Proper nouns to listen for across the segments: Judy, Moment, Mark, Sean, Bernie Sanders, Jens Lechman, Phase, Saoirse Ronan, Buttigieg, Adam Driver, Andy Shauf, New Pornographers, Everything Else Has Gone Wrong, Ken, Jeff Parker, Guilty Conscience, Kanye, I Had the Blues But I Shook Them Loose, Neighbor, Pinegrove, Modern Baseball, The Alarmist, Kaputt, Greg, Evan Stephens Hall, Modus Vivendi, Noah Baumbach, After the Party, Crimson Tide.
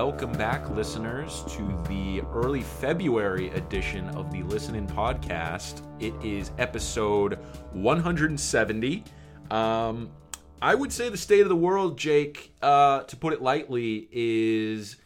Welcome back, listeners, to the early February edition of the Listen In podcast. It is episode 170. I would say the state of the world, Jake, to put it lightly, is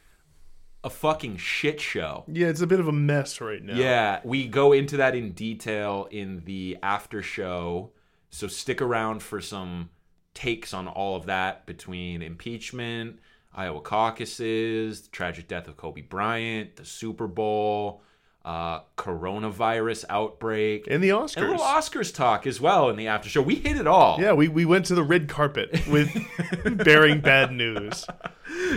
a fucking shit show. Yeah, it's a bit of a mess right now. Yeah, we go into that in detail in the after show, so stick around for some takes on all of that between impeachment, Iowa caucuses, the tragic death of Kobe Bryant, the Super Bowl, coronavirus outbreak. And the Oscars. And a little Oscars talk as well in the after show. We hit it all. Yeah, we went to the red carpet with bearing bad news.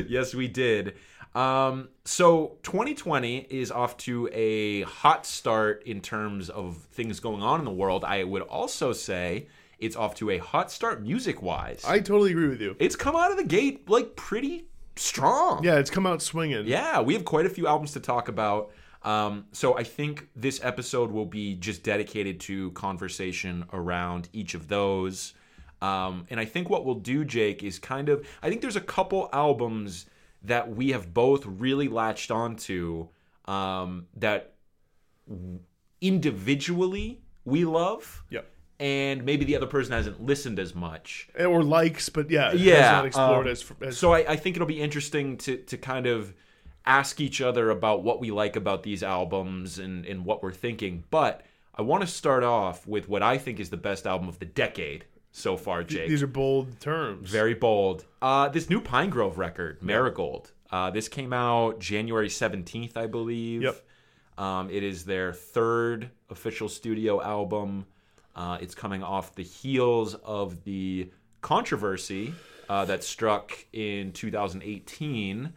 Yes, we did. So 2020 is off to a hot start in terms of things going on in the world. I would also say it's off to a hot start music-wise. I totally agree with you. It's come out of the gate, like, pretty strong. Yeah, it's come out swinging. Yeah, we have quite a few albums to talk about. So I think this episode will be just dedicated to conversation around each of those. And I think what we'll do, Jake, is kind of... I think there's a couple albums that we have both really latched onto that individually we love. Yeah. And maybe the other person hasn't listened as much. Or likes, but yeah. Has not explored as... So I think it'll be interesting to kind of ask each other about what we like about these albums and what we're thinking. But I want to start off with what I think is the best album of the decade so far, Jake. These are bold terms. Very bold. This new Pinegrove record, Marigold. This came out January 17th, I believe. Yep. It is their third official studio album. It's coming off the heels of the controversy that struck in 2018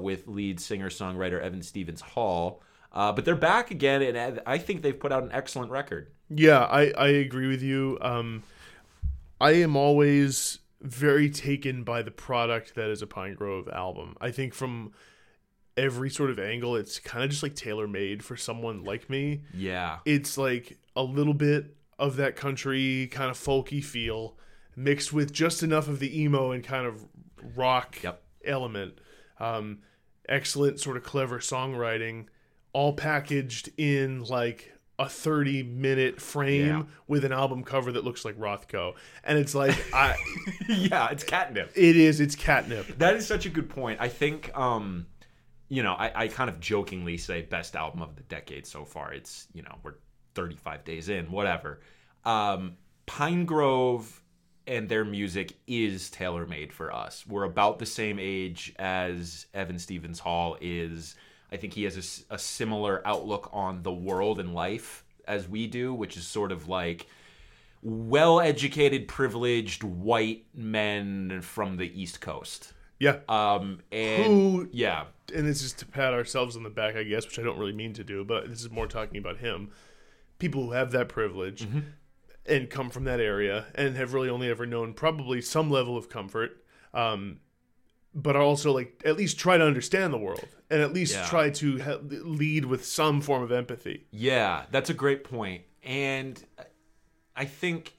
with lead singer-songwriter Evan Stephens Hall. But they're back again, and I think they've put out an excellent record. Yeah, I agree with you. I am always very taken by the product that is a Pinegrove album. I think from every sort of angle, it's kind of just like tailor-made for someone like me. Yeah. It's like a little bit of that country kind of folky feel mixed with just enough of the emo and kind of rock element. Excellent sort of clever songwriting, all packaged in like a 30-minute frame with an album cover that looks like Rothko. And it's like... it's catnip. It is. It's catnip. That is such a good point. I think... I kind of jokingly say best album of the decade so far. It's, we're 35 days in, whatever. Pinegrove and their music is tailor-made for us. We're about the same age as Evan Stephens Hall is. I think he has a similar outlook on the world and life as we do, which is sort of like well-educated, privileged white men from the East Coast. Yeah. And this is to pat ourselves on the back, I guess, which I don't really mean to do, but this is more talking about him. People who have that privilege and come from that area and have really only ever known probably some level of comfort, but are also like at least try to understand the world and at least try to lead with some form of empathy. Yeah, that's a great point. And I think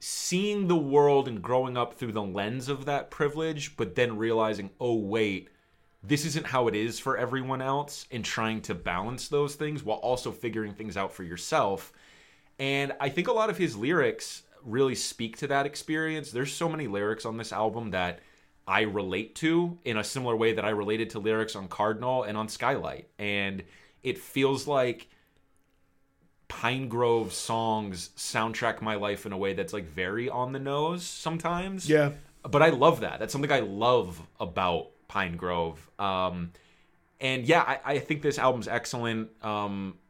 seeing the world and growing up through the lens of that privilege, but then realizing, oh, wait, this isn't how it is for everyone else, and trying to balance those things while also figuring things out for yourself. And I think a lot of his lyrics really speak to that experience. There's so many lyrics on this album that I relate to in a similar way that I related to lyrics on Cardinal and on Skylight. And it feels like Pinegrove songs soundtrack my life in a way that's like very on the nose sometimes. Yeah. But I love that. That's something I love about Pinegrove. I think this album's excellent. From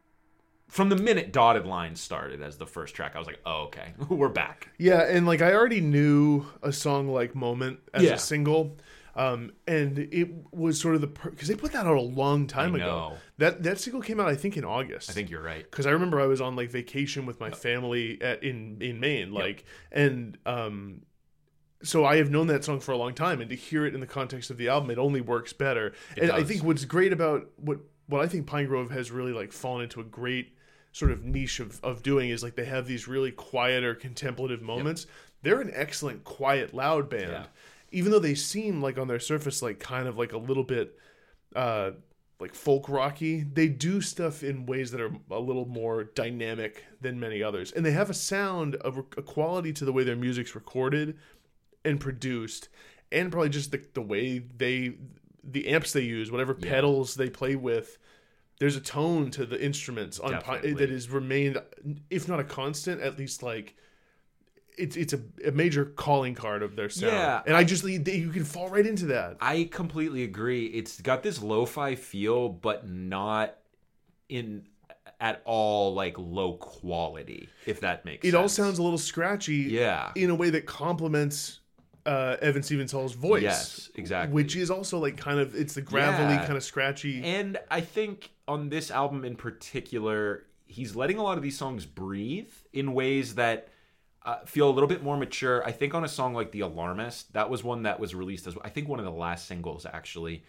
the minute Dotted Line started as the first track, I was like, oh, okay, we're back. Yeah, and like I already knew a song like Moment as a single. And it was sort of because they put that out a long time ago. That single came out, I think, in August. I think you're right. Because I remember I was on like vacation with my family in Maine, so I have known that song for a long time, and to hear it in the context of the album, it only works better. I think what's great about what I think Pinegrove has really like fallen into a great sort of niche of doing is like they have these really quieter contemplative moments. Yep. They're an excellent quiet loud band. Yeah. even though they seem like on their surface like kind of like a little bit like folk rocky, they do stuff in ways that are a little more dynamic than many others. And they have a sound of a quality to the way their music's recorded and produced, and probably just the way the amps they use, whatever pedals they play with. There's a tone to the instruments on that has remained, if not a constant, at least like it's a major calling card of their sound. Yeah, and I just you can fall right into that. I completely agree. It's got this lo-fi feel, but not in at all like low quality. If that makes sense. It all sounds a little scratchy. Yeah, in a way that complements Evan Stephens Hall's voice. Yes, exactly. Which is also like kind of it's the gravelly kind of scratchy. And I think on this album in particular, he's letting a lot of these songs breathe in ways that feel a little bit more mature. I think on a song like The Alarmist, that was one that was released as, I think, one of the last singles, actually.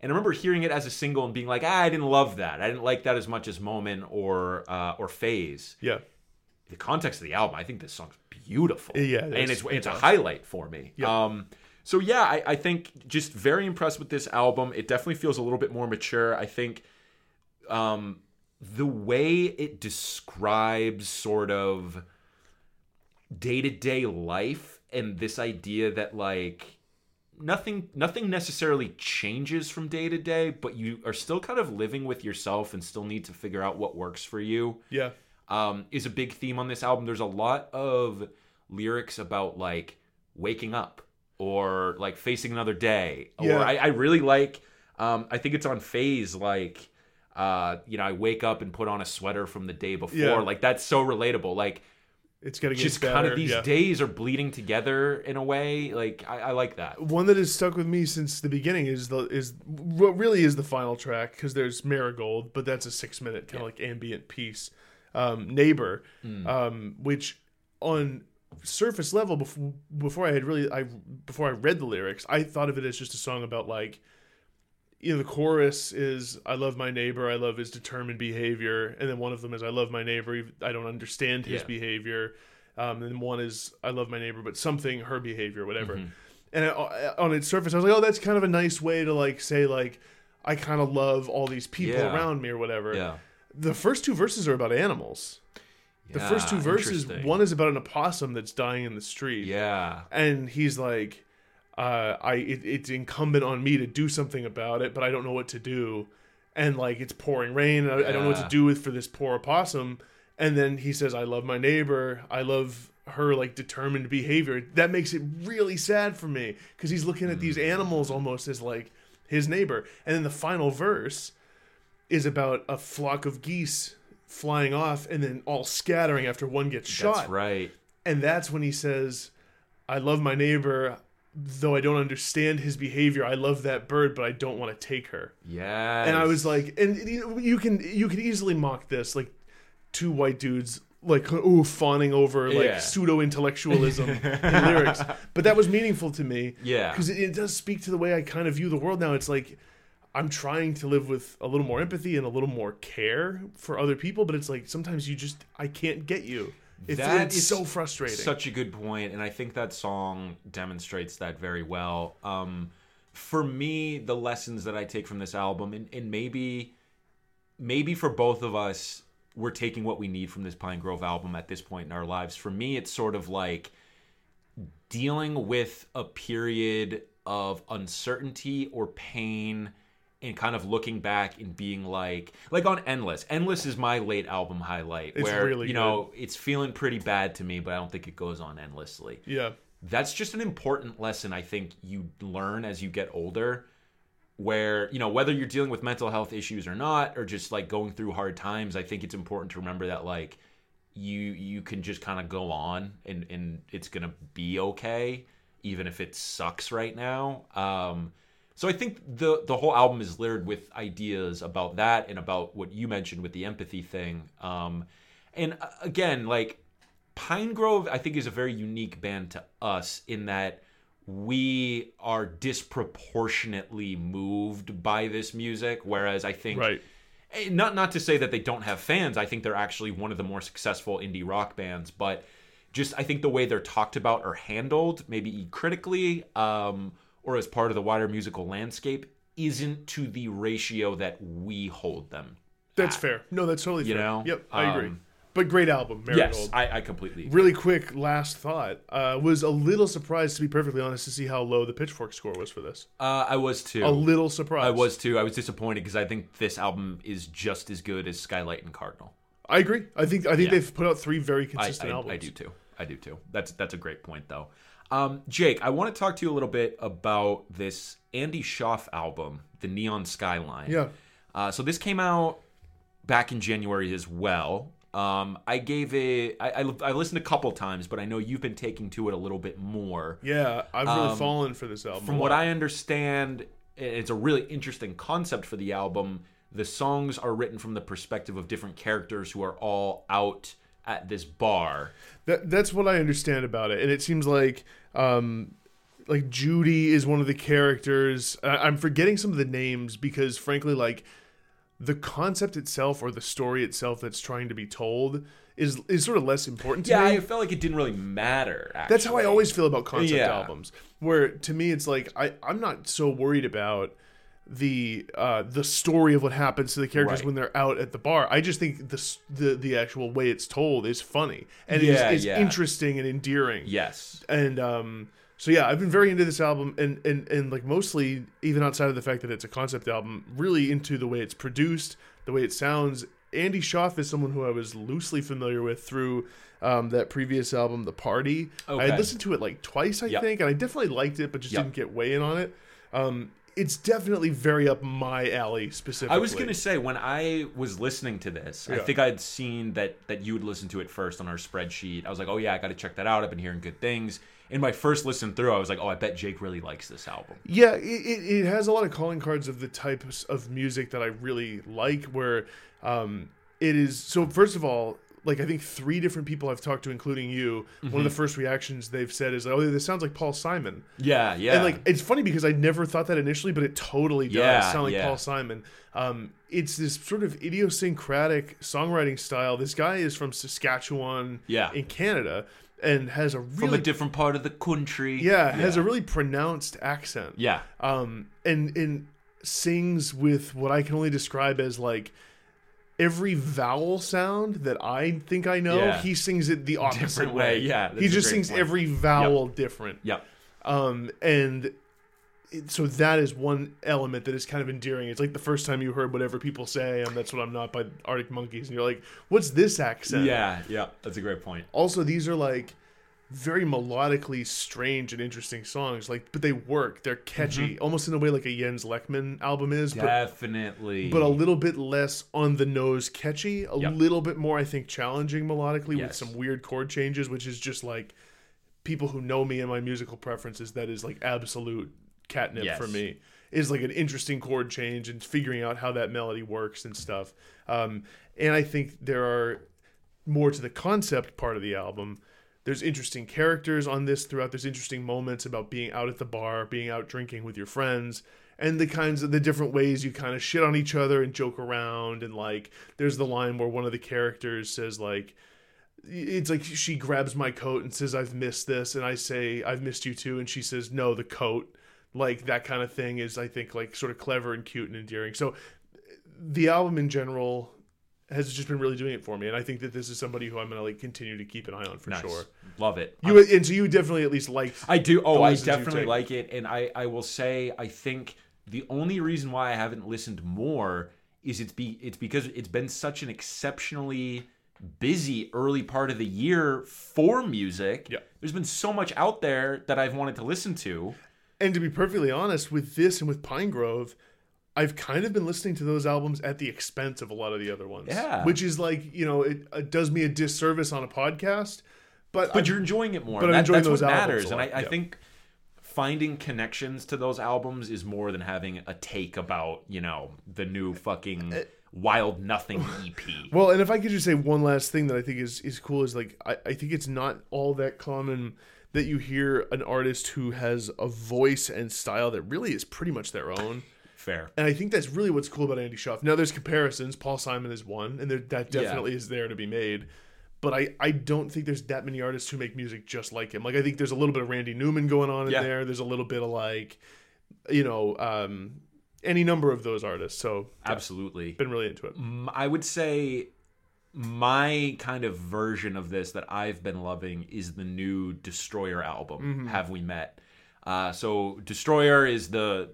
And I remember hearing it as a single and being like, I didn't love that. I didn't like that as much as Moment or Phase. Yeah. The context of the album, I think this song's beautiful. Yeah. And it's a highlight for me. Yeah. I think just very impressed with this album. It definitely feels a little bit more mature. I think... the way it describes sort of day-to-day life and this idea that like nothing necessarily changes from day to day, but you are still kind of living with yourself and still need to figure out what works for you. Yeah. Is a big theme on this album. There's a lot of lyrics about like waking up or like facing another day. Yeah. Or I really like, I think it's on Phase, like, I wake up and put on a sweater from the day before. Yeah. Like, that's so relatable. Like, it's gonna get just better. Kind of these days are bleeding together in a way. Like, I like that. One that has stuck with me since the beginning is what really is the final track, because there's Marigold, but that's a 6-minute kind of like ambient piece. Neighbor, which on surface level, before I read the lyrics, I thought of it as just a song about like. You know, the chorus is, I love my neighbor, I love his determined behavior. And then one of them is, I love my neighbor, I don't understand his behavior. And then one is, I love my neighbor, but something, her behavior, whatever. Mm-hmm. And on its surface, I was like, oh, that's kind of a nice way to like say, like, I kind of love all these people around me or whatever. Yeah. The first two verses are about animals. Yeah, the first two verses, one is about an opossum that's dying in the street. Yeah. And he's like... it's incumbent on me to do something about it, but I don't know what to do. And like, it's pouring rain. And I don't know what to do for this poor opossum. And then he says, I love my neighbor. I love her like determined behavior. That makes it really sad for me. 'Cause he's looking at these animals almost as like his neighbor. And then the final verse is about a flock of geese flying off and then all scattering after one gets shot. That's right. And that's when he says, I love my neighbor. Though I don't understand his behavior, I love that bird, but I don't want to take her. Yeah. And I was like, and you can easily mock this, like two white dudes, like fawning over like pseudo intellectualism in lyrics, but that was meaningful to me. Yeah. Because it does speak to the way I kind of view the world now. It's like I'm trying to live with a little more empathy and a little more care for other people, but it's like sometimes I can't get you. It's so frustrating. Such a good point, and I think that song demonstrates that very well. For me, the lessons that I take from this album, and maybe for both of us, we're taking what we need from this Pinegrove album at this point in our lives. For me, it's sort of like dealing with a period of uncertainty or pain and kind of looking back and being like on Endless. Endless is my late album highlight. It's where, really good. It's feeling pretty bad to me, but I don't think it goes on endlessly. Yeah. That's just an important lesson I think you learn as you get older, where, whether you're dealing with mental health issues or not, or just like going through hard times, I think it's important to remember that like you can just kind of go on and it's going to be okay, even if it sucks right now. So I think the whole album is littered with ideas about that and about what you mentioned with the empathy thing. And again, like Pinegrove, I think, is a very unique band to us in that we are disproportionately moved by this music, whereas I think not to say that they don't have fans. I think they're actually one of the more successful indie rock bands, but just I think the way they're talked about or handled, maybe critically or as part of the wider musical landscape, isn't to the ratio that we hold them. That's fair. No, that's totally fair. You know? Yep, I agree. But great album, Marigold. Yes, I completely agree. Really quick last thought. Was a little surprised, to be perfectly honest, to see how low the Pitchfork score was for this. I was too. A little surprised. I was too. I was disappointed because I think this album is just as good as Skylight and Cardinal. I agree. I think they've put out three very consistent albums. I do too. That's a great point though. Jake, I want to talk to you a little bit about this Andy Shauf album, The Neon Skyline. Yeah. So this came out back in January as well. I listened a couple times, but I know you've been taking to it a little bit more. Yeah, I've really fallen for this album. From what I understand, it's a really interesting concept for the album. The songs are written from the perspective of different characters who are all out at this bar. That's what I understand about it. And it seems like Judy is one of the characters. I'm forgetting some of the names because, frankly, like, the concept itself or the story itself that's trying to be told is sort of less important to me. Yeah, I felt like it didn't really matter, actually. That's how I always feel about concept albums, where to me it's like I'm not so worried about the story of what happens to the characters when they're out at the bar. I just think the actual way it's told is funny and is interesting and endearing. Yes. And so yeah, I've been very into this album and like mostly, even outside of the fact that it's a concept album, really into the way it's produced, the way it sounds. Andy Shauf is someone who I was loosely familiar with through that previous album, The Party. Okay. I had listened to it like twice, I think, and I definitely liked it, but just didn't get way in on it. It's definitely very up my alley specifically. I was going to say, when I was listening to this, I think I had seen that you would listen to it first on our spreadsheet. I was like, oh yeah, I got to check that out. I've been hearing good things. In my first listen through, I was like, oh, I bet Jake really likes this album. Yeah, it has a lot of calling cards of the types of music that I really like, where it is... So first of all, like, I think three different people I've talked to, including you, one of the first reactions they've said is, oh, this sounds like Paul Simon. Yeah, yeah. And, like, it's funny because I never thought that initially, but it totally does sound like Paul Simon. It's this sort of idiosyncratic songwriting style. This guy is from Saskatchewan in Canada, and has a really... From a different part of the country. Yeah, has a really pronounced accent. Yeah. And sings with what I can only describe as, like, every vowel sound that I think I know, he sings it the opposite different way. He just sings every vowel different. Yep. And so that is one element that is kind of endearing. It's like the first time you heard Whatever People Say and That's What I'm Not by Arctic Monkeys, and you're like, what's this accent? Yeah, that's a great point. Also, these are like very melodically strange and interesting songs, like, but they work. They're catchy, almost in a way like a Jens Lechman album is. Definitely. But a little bit less on the nose catchy, a little bit more, I think, challenging melodically with some weird chord changes, which is just like, people who know me and my musical preferences, that is like absolute catnip for me. Is like an interesting chord change and figuring out how that melody works and stuff. And I think there are more to the concept part of the album. There's interesting characters on this throughout. There's interesting moments about being out at the bar, being out drinking with your friends, and the kinds of the different ways you kind of shit on each other and joke around. And like, there's the line where one of the characters says, like, it's like she grabs my coat and says, I've missed this. And I say, I've missed you too. And she says, no, the coat. Like, that kind of thing is, I think, like, sort of clever and cute and endearing. So the album in general has just been really doing it for me, and I think that this is somebody who I'm going to, like, continue to keep an eye on for sure. Love it. And so you definitely at least like... I do. Oh, I definitely like it, and I will say, I think the only reason why I haven't listened more is it's because it's been such an exceptionally busy early part of the year for music. Yeah. There's been so much out there that I've wanted to listen to. And to be perfectly honest, with this and with Pinegrove, I've kind of been listening to those albums at the expense of a lot of the other ones. Yeah. Which is like, you know, it does me a disservice on a podcast. But you're enjoying it more. But I'm enjoying those albums. That's what matters. And I think finding connections to those albums is more than having a take about, you know, the new fucking Wild Nothing EP. Well, and if I could just say one last thing that I think is cool is, like, I think it's not all that common that you hear an artist who has a voice and style that really is pretty much their own. Fair. And I think that's really what's cool about Andy Shauf. Now, there's comparisons. Paul Simon is one, and that definitely is there to be made. But I don't think there's that many artists who make music just like him. Like, I think there's a little bit of Randy Newman going on in there. There's a little bit of, like, you know, any number of those artists. So absolutely. Been really into it. I would say my kind of version of this that I've been loving is the new Destroyer album, Have We Met? So Destroyer is the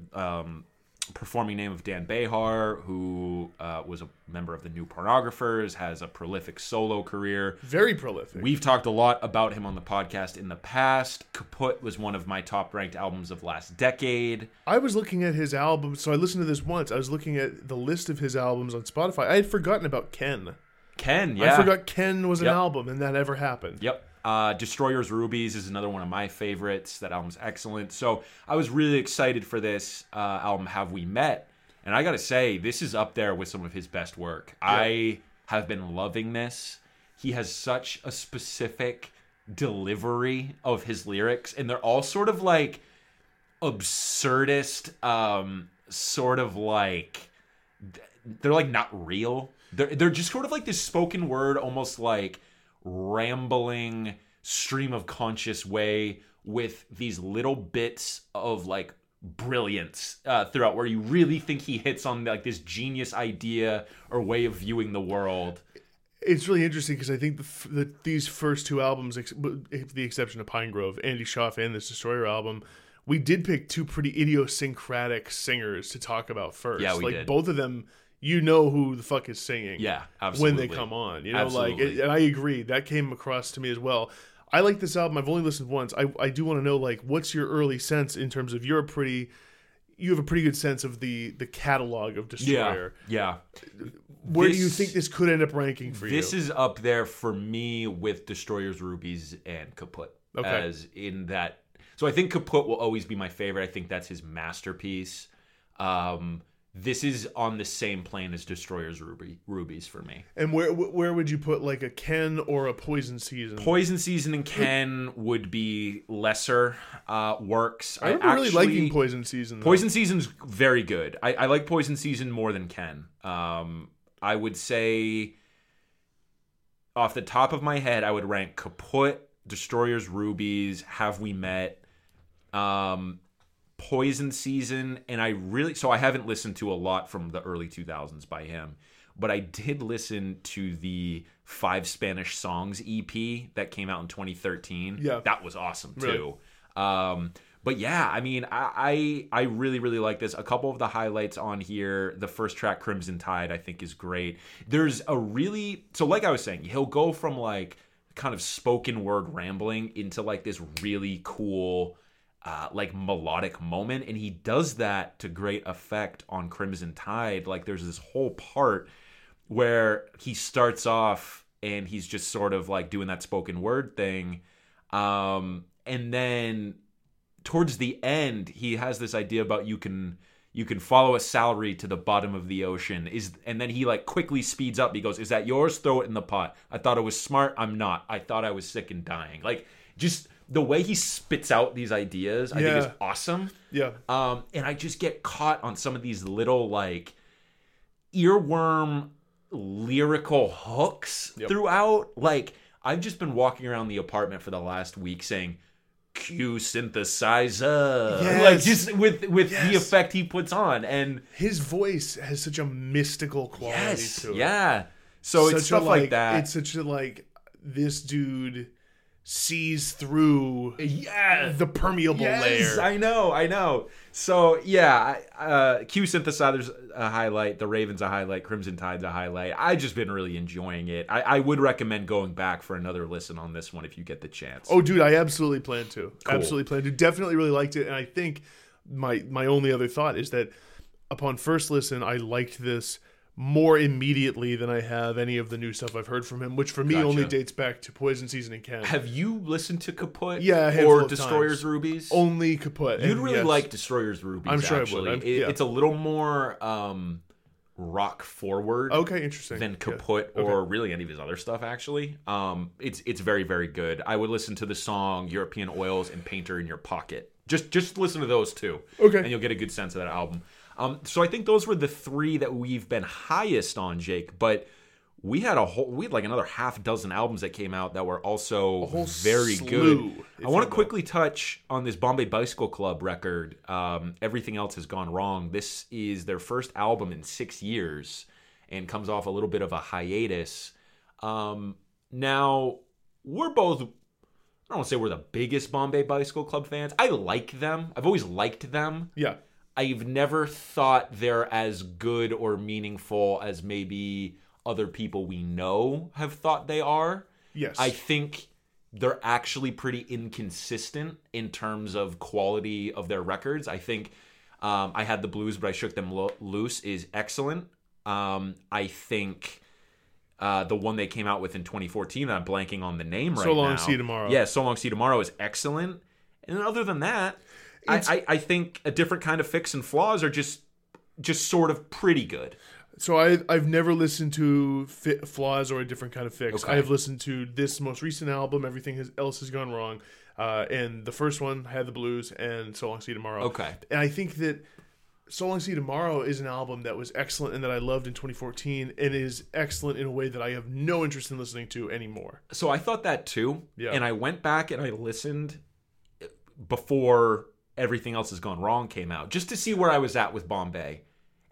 performing name of Dan Behar, who was a member of the New Pornographers, has a prolific solo career. Very prolific. We've talked a lot about him on the podcast in the past. Kaputt was one of my top-ranked albums of last decade. I was looking at his album, so I listened to this once. I was looking at the list of his albums on Spotify. I had forgotten about Ken. Ken, yeah. I forgot Ken was an album, and that ever happened. Yep. Destroyer's Rubies is another one of my favorites. That album's excellent. So I was really excited for this album, Have We Met? And I got to say, this is up there with some of his best work. Yeah. I have been loving this. He has such a specific delivery of his lyrics. And they're all sort of like absurdist, sort of like, they're like not real. They're just sort of like this spoken word, almost like rambling stream of conscious way with these little bits of like brilliance throughout, where you really think he hits on like this genius idea or way of viewing the world. It's really interesting because I think these first two albums, with the exception of Pinegrove, Andy Shauf and this Destroyer album, we did pick two pretty idiosyncratic singers to talk about first. Yeah, we like did. Both of them. You know who the fuck is singing when they come on. You know, like, and I agree. That came across to me as well. I like this album. I've only listened once. I do want to know, like, what's your early sense in terms of you have a pretty good sense of the catalog of Destroyer. Yeah. Where do you think this could end up ranking for you? This is up there for me with Destroyer's Rubies and Kaputt. Okay. As in that. So I think Kaputt will always be my favorite. I think that's his masterpiece. This is on the same plane as Destroyer's Rubies for me. And where would you put like a Ken or a Poison Season? Poison Season and Ken would be lesser works. I remember really liking Poison Season, though. Poison Season's very good. I like Poison Season more than Ken. I would say off the top of my head, I would rank Kaputt, Destroyer's Rubies, Have We Met, Poison Season, and I haven't listened to a lot from the early 2000s by him, but I did listen to the 5 Spanish Songs EP that came out in 2013. Yeah, that was awesome too. Really? But yeah, I mean, I really, really like this. A couple of the highlights on here, the first track, Crimson Tide, I think is great. There's a really, so like I was saying, he'll go from like kind of spoken word rambling into like this really cool like melodic moment, and he does that to great effect on Crimson Tide. Like there's this whole part where he starts off and he's just sort of like doing that spoken word thing, and then towards the end he has this idea about you can follow a salary to the bottom of the ocean, and then he like quickly speeds up. He goes, "Is that yours? Throw it in the pot. I thought I was smart. I'm not. I thought I was sick and dying." Like just the way he spits out these ideas, I think is awesome. Yeah. And I just get caught on some of these little, like, earworm lyrical hooks throughout. Like, I've just been walking around the apartment for the last week saying, "Q synthesizer." Yes. Like, just with the effect he puts on. And his voice has such a mystical quality to it. Yeah. So it's stuff like that. It's such a, like, this dude sees through the permeable layer. I know. So, yeah, Q Synthesizer's a highlight. The Raven's a highlight. Crimson Tide's a highlight. I've just been really enjoying it. I would recommend going back for another listen on this one if you get the chance. Oh, dude, I absolutely plan to. Cool. Absolutely plan to. Definitely really liked it. And I think my only other thought is that upon first listen, I liked this more immediately than I have any of the new stuff I've heard from him, which for me only dates back to Poison Season and Ken. Have you listened to Kaputt or Destroyer's Rubies? Only Kaputt. You'd really like Destroyer's Rubies, I'm sure actually. I would. It's a little more rock forward than Kaputt or really any of his other stuff, actually. It's very, very good. I would listen to the song European Oils and Painter in Your Pocket. Just listen to those two, and you'll get a good sense of that album. So I think those were the three that we've been highest on, Jake. But we had we had like another half dozen albums that came out that were also very good. I want to quickly touch on this Bombay Bicycle Club record, Everything Else Has Gone Wrong. This is their first album in 6 years and comes off a little bit of a hiatus. Now, we're both, I don't want to say we're the biggest Bombay Bicycle Club fans. I like them. I've always liked them. Yeah. I've never thought they're as good or meaningful as maybe other people we know have thought they are. Yes. I think they're actually pretty inconsistent in terms of quality of their records. I think I Had the Blues, But I Shook Them Loose is excellent. I think the one they came out with in 2014, I'm blanking on the name right now. So Long, See You Tomorrow. Yeah, So Long, See You Tomorrow is excellent. And other than that, I think A Different Kind of Fix and Flaws are just sort of pretty good. So I've never listened to Flaws or A Different Kind of Fix. Okay. I have listened to this most recent album, Everything Else Has Gone Wrong, and the first one, Had the Blues, and So Long, See You Tomorrow. Okay. And I think that So Long, See You Tomorrow is an album that was excellent and that I loved in 2014 and is excellent in a way that I have no interest in listening to anymore. So I thought that too, yeah. And I went back and I listened before Everything Else Has Gone Wrong came out just to see where I was at with Bombay.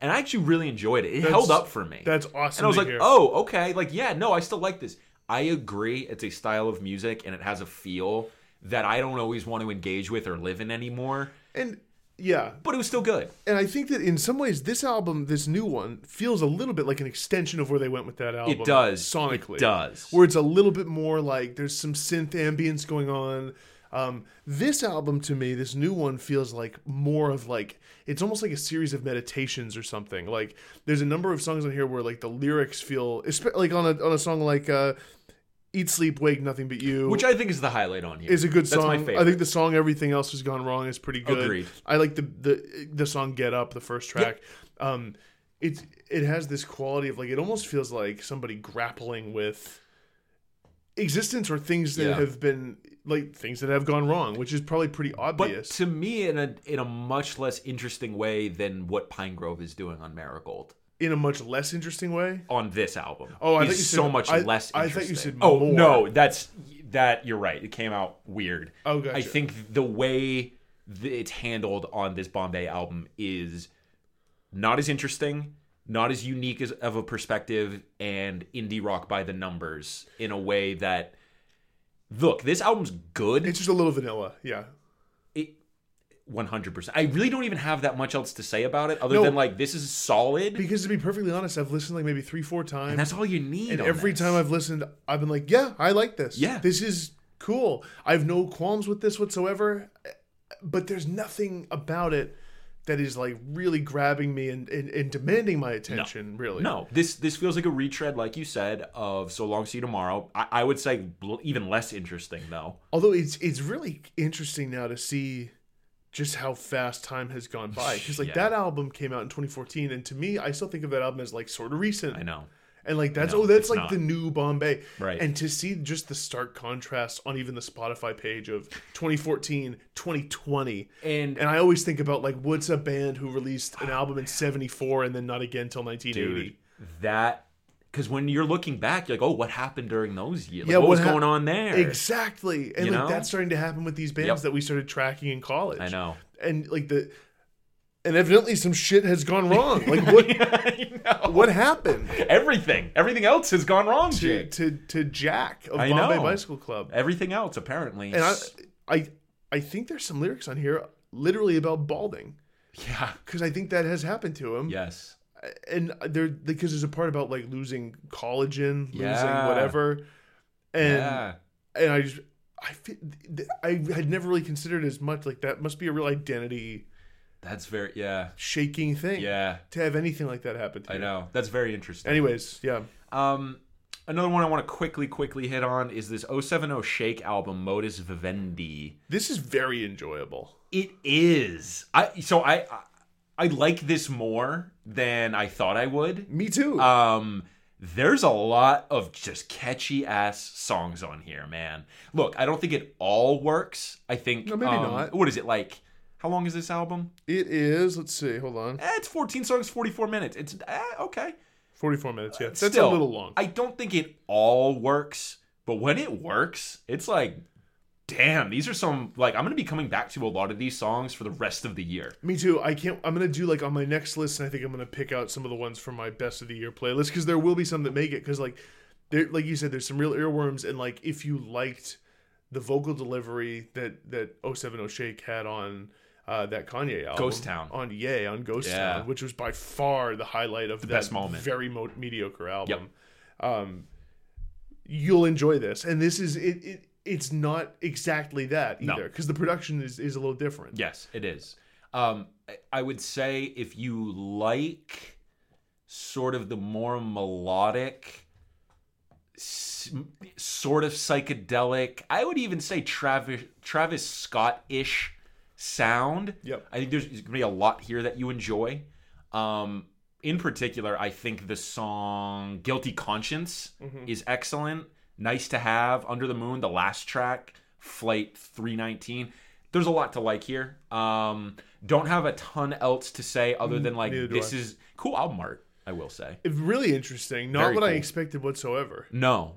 And I actually really enjoyed it. It held up for me. That's awesome. And I was like, oh, okay. Like, yeah, no, I still like this. I agree. It's a style of music and it has a feel that I don't always want to engage with or live in anymore. And yeah. But it was still good. And I think that in some ways, this album, this new one, feels a little bit like an extension of where they went with that album. It does. Sonically. It does. Where it's a little bit more like there's some synth ambience going on. This album to me, this new one, feels like more of like, it's almost like a series of meditations or something. Like there's a number of songs on here where like the lyrics feel, like on a song like Eat, Sleep, Wake, Nothing But You. Which I think is the highlight on here. Is a good song. That's my favorite. I think the song Everything Else Has Gone Wrong is pretty good. Agreed. I like the song Get Up, the first track. Yep. It has this quality of like, it almost feels like somebody grappling with existence or things that have been like things that have gone wrong, which is probably pretty obvious. But to me, in a much less interesting way than what Pinegrove is doing on Marigold. In a much less interesting way? On this album. Oh, I thought you said so much less interesting. I thought you said more. Oh, no, you're right. It came out weird. Oh, gotcha. I think the way it's handled on this Bombay album is not as interesting, not as unique as of a perspective, and indie rock by the numbers in a way that, look, this album's good. It's just a little vanilla, yeah. 100%. I really don't even have that much else to say about it other than like this is solid. Because to be perfectly honest, I've listened like maybe 3-4 times. And that's all you need. And every time I've listened, I've been like, yeah, I like this. Yeah. This is cool. I have no qualms with this whatsoever. But there's nothing about it that is like really grabbing me and demanding my attention, really. No, this feels like a retread, like you said, of So Long, See You Tomorrow. I would say even less interesting, though. Although it's really interesting now to see just how fast time has gone by. Because like that album came out in 2014, and to me, I still think of that album as like sort of recent. I know. And like that's like not the new Bombay. Right. And to see just the stark contrast on even the Spotify page of 2014, 2020. And I always think about like what's a band who released an album in 1974 and then not again till 1980. Dude, because when you're looking back, you're like, oh, what happened during those years? Like, yeah, what was going on there? Exactly. And that's starting to happen with these bands that we started tracking in college. I know. And like And evidently some shit has gone wrong. Like what? I know. What happened? Everything. Everything else has gone wrong. To Jack of Bombay Bicycle Club. Everything else apparently. And I think there's some lyrics on here literally about balding. Yeah. Because I think that has happened to him. Yes. And because there's a part about like losing collagen, losing whatever, and I had never really considered as much like that must be a real identity. That's very, shaking thing. Yeah. To have anything like that happen to you. I know. That's very interesting. Anyways, yeah. Another one I want to quickly hit on is this 070 Shake album, Modus Vivendi. This is very enjoyable. It is. I like this more than I thought I would. Me too. There's a lot of just catchy-ass songs on here, man. Look, I don't think it all works. I think... No, maybe not. What is it, like... How long is this album? It is, let's see, hold on. It's 14 songs, 44 minutes. It's okay. 44 minutes, yeah. That's still a little long. I don't think it all works, but when it works, it's like, damn, these are some, like, I'm going to be coming back to a lot of these songs for the rest of the year. Me too. I'm going to do, like, on my next list, and I think I'm going to pick out some of the ones from my best of the year playlist, because there will be some that make it, because, like you said, there's some real earworms, and, like, if you liked the vocal delivery that 070 Shake had on that Kanye album. Ghost Town. On Ghost Town, which was by far the highlight of that best moment. Very mediocre album. Yep. You'll enjoy this. And this is it's not exactly that either, because the production is a little different. Yes, it is. I would say if you like sort of the more melodic, sort of psychedelic, I would even say Travis Scott-ish sound. Yep. I think there's going to be a lot here that you enjoy. In particular, I think the song Guilty Conscience is excellent. Nice to Have, Under the Moon, the last track, Flight 319. There's a lot to like here. Don't have a ton else to say other than like this is cool album art, I will say. It's really interesting. Not very what cool. I expected whatsoever. No.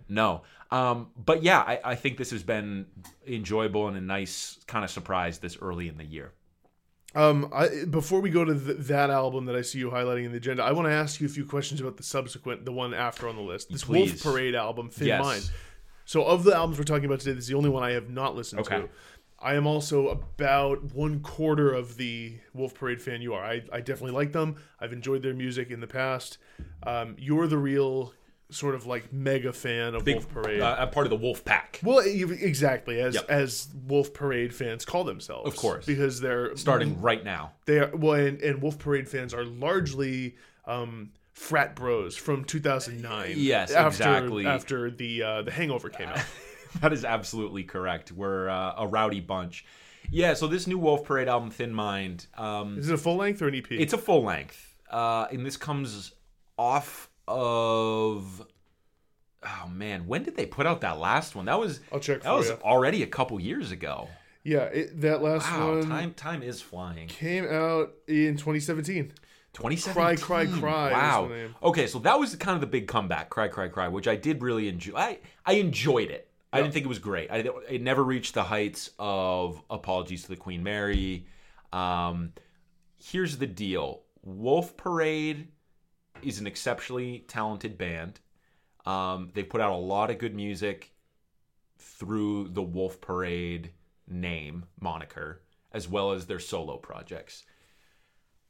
But yeah, I think this has been enjoyable and a nice kind of surprise this early in the year. Before we go to that album that I see you highlighting in the agenda, I want to ask you a few questions about the one after on the list. This Please. Wolf Parade album, Thin Mind. So of the albums we're talking about today, this is the only one I have not listened to. I am also about 1/4 of the Wolf Parade fan you are. I definitely like them. I've enjoyed their music in the past. You're the real sort of like mega fan of Wolf Parade. I'm part of the Wolf Pack. Well, exactly, as Wolf Parade fans call themselves. Of course. Because they're... starting right now. They are. Well, and Wolf Parade fans are largely frat bros from 2009. Yes, exactly. After the Hangover came out. That is absolutely correct. We're a rowdy bunch. Yeah, so this new Wolf Parade album, Thin Mind... is it a full length or an EP? It's a full length. And this comes off... of, oh man, when did they put out that last one? That was already a couple years ago. Yeah, that last one. Time is flying. Came out in 2017. Cry Cry Cry. Wow. Okay, so that was kind of the big comeback, Cry Cry Cry, which I did really enjoy. I enjoyed it. I didn't think it was great. It never reached the heights of Apologies to the Queen Mary. Here's the deal: Wolf Parade is an exceptionally talented band. They put out a lot of good music through the Wolf Parade name, moniker, as well as their solo projects.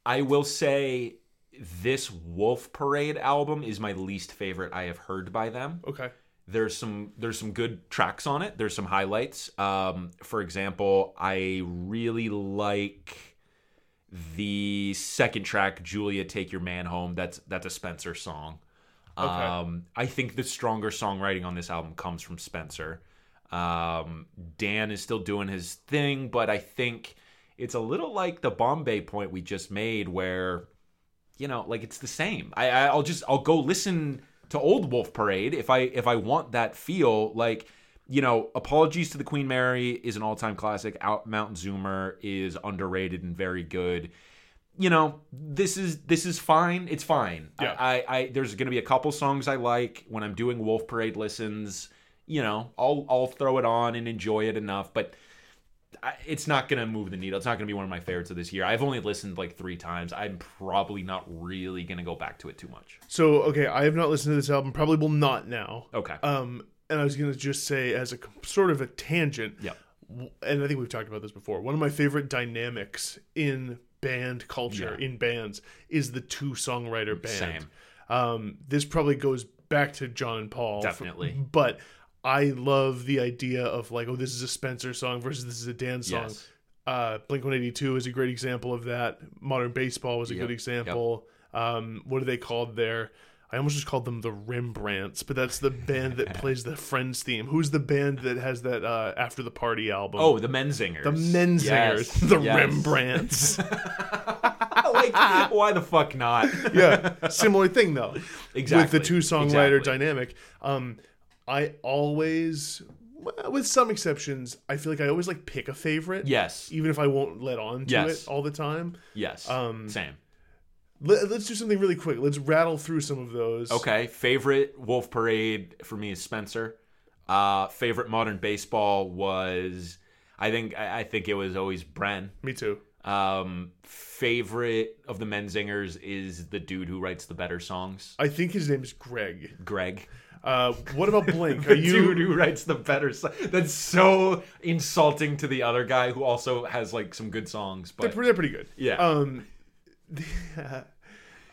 I will say this Wolf Parade album is my least favorite I have heard by them. Okay. There's some good tracks on it. There's some highlights. For example, I really like... the second track, Julia, Take Your Man Home, that's a Spencer song. Okay. I think the stronger songwriting on this album comes from Spencer. Dan is still doing his thing, but I think it's a little like the Bombay point we just made where, you know, like it's the same. I'll go listen to old Wolf Parade if I want that feel. Like, you know, Apologies to the Queen Mary is an all-time classic. Mountain Zoomer is underrated and very good. You know, this is fine. It's fine. Yeah. I there's going to be a couple songs I like when I'm doing Wolf Parade listens. You know, I'll throw it on and enjoy it enough. But it's not going to move the needle. It's not going to be one of my favorites of this year. I've only listened like 3 times. I'm probably not really going to go back to it too much. So, okay, I have not listened to this album. Probably will not now. Okay. And I was going to just say as a sort of a tangent, and I think we've talked about this before, one of my favorite dynamics in band culture, in bands, is the 2 songwriter band. Same. This probably goes back to John and Paul. Definitely. But I love the idea of like, oh, this is a Spencer song versus this is a Dan song. Yes. Blink-182 is a great example of that. Modern Baseball was a good example. Yep. What are they called there? I almost just called them the Rembrandts, but that's the band that plays the Friends theme. Who's the band that has that After the Party album? Oh, the Menzingers. The Menzingers. Yes. The Rembrandts. Like, why the fuck not? Yeah. Similar thing, though. Exactly. With the 2 songwriter dynamic. I always, with some exceptions, I feel like I always like pick a favorite. Yes. Even if I won't let on to it all the time. Yes. Same. Let's do something really quick. Let's rattle through some of those. Okay. Favorite Wolf Parade for me is Spencer. Favorite Modern Baseball was, I think it was always Bren. Me too. Favorite of the Menzingers is the dude who writes the better songs. I think his name is Greg. Greg. What about Blink? The dude who writes the better songs. That's so insulting to the other guy who also has like some good songs. But they're pretty good. Yeah.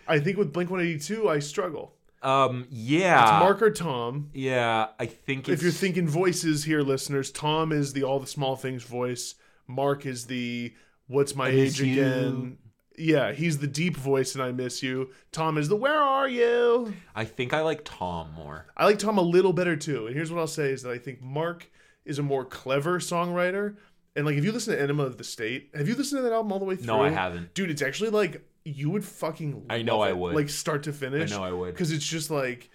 I think with Blink 182, I struggle. Yeah. It's Mark or Tom. Yeah, I think it's... If you're thinking voices here, listeners, Tom is the all the small things voice. Mark is the what's my age again. Yeah, he's the deep voice and I miss you. Tom is the where are you? I think I like Tom more. I like Tom a little better too. And here's what I'll say is that I think Mark is a more clever songwriter. And like if you listen to Enema of the State, have you listened to that album all the way through? No, I haven't. Dude, it's actually like... You would fucking love I know it. I would. Like, start to finish. I know I would. Because it's just, like,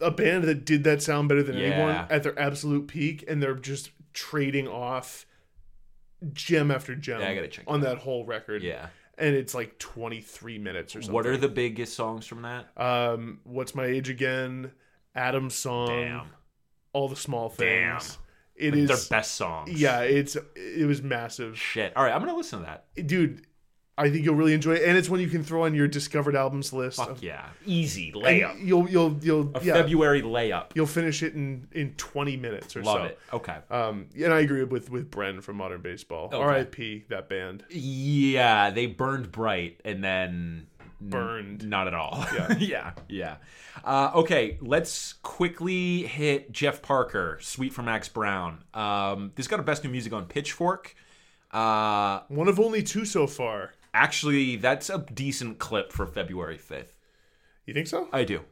a band that did that sound better than anyone at their absolute peak, and they're just trading off gem after gem on that whole record. Yeah. And it's, like, 23 minutes or something. What are the biggest songs from that? What's My Age Again, Adam's Song, Damn. All the Small Things. Damn. It like is their best songs. Yeah, it was massive. Shit. All right, I'm going to listen to that. Dude... I think you'll really enjoy it, and it's one you can throw on your discovered albums list. Fuck yeah, easy layup. And you'll February layup. You'll finish it in 20 minutes or so. Love it. Okay. And I agree with Bren from Modern Baseball. Okay. R.I.P. that band. Yeah, they burned bright and then burned not at all. Yeah, yeah. Okay, let's quickly hit Jeff Parker, "Sweet for Max Brown." This got a Best New Music on Pitchfork. One of only two so far. Actually, that's a decent clip for February 5th. You think so? I do.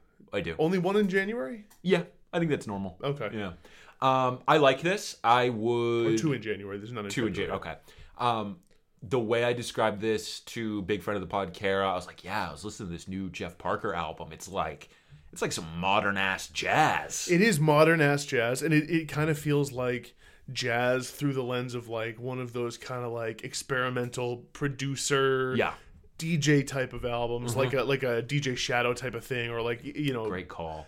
Only one in January? Yeah, I think that's normal. Okay. Yeah. I like this. I would... Or two in January. There's none in February. Two in January. Okay. The way I described this to big friend of the pod, Kara, I was like, yeah, I was listening to this new Jeff Parker album. It's like some modern-ass jazz. It is modern-ass jazz, and it kind of feels like... jazz through the lens of like one of those kind of like experimental producer DJ type of albums, like a DJ Shadow type of thing, or like, you know, great call.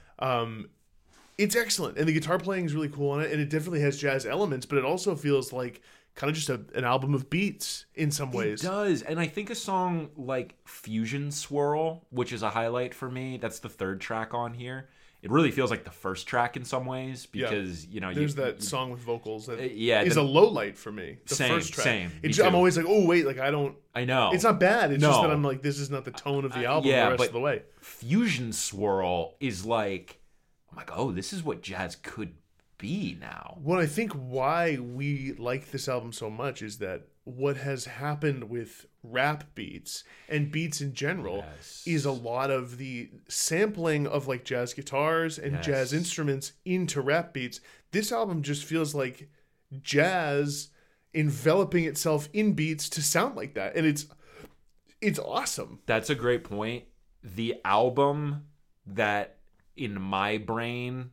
It's excellent, and the guitar playing is really cool on it, and it definitely has jazz elements, but it also feels like kind of just an album of beats in some ways. It does, and I think a song like Fusion Swirl, which is a highlight for me, that's the third track on here. It really feels like the first track in some ways because, you know... There's that song with vocals that is a low light for me. The first track. Same, I'm always like, oh, wait, like I don't... I know. It's not bad. It's just that I'm like, this is not the tone of the album the rest of the way. Fusion Swirl is like, I'm like, oh, this is what jazz could be now. Well, I think why we like this album so much is that what has happened with rap beats and beats in general is a lot of the sampling of like jazz guitars and jazz instruments into rap beats. This album just feels like jazz enveloping itself in beats to sound like that, and it's awesome. That's a great point. The album that in my brain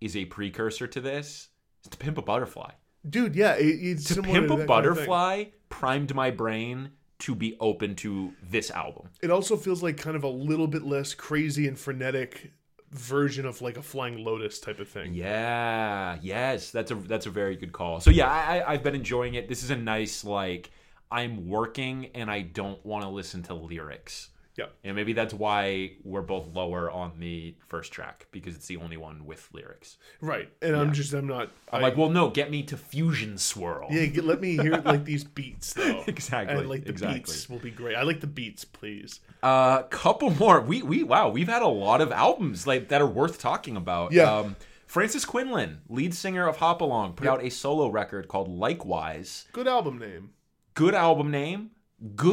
is a precursor to this is To Pimp a Butterfly. Dude, yeah, it's similar to that. To Pimp a Butterfly kind of primed my brain to be open to this album. It also feels like kind of a little bit less crazy and frenetic version of like a Flying Lotus type of thing. Yeah, yes, that's a very good call. So yeah, I've been enjoying it. This is a nice like I'm working and I don't want to listen to lyrics. Yeah, and maybe that's why we're both lower on the first track, because it's the only one with lyrics. Right, and I'm like, well, no, get me to Fusion Swirl. Yeah, let me hear like these beats though. Exactly, and like the beats will be great. I like the beats, please. Couple more. We've had a lot of albums like that are worth talking about. Yeah, Francis Quinlan, lead singer of Hop Along, put out a solo record called Likewise. Good album name. Good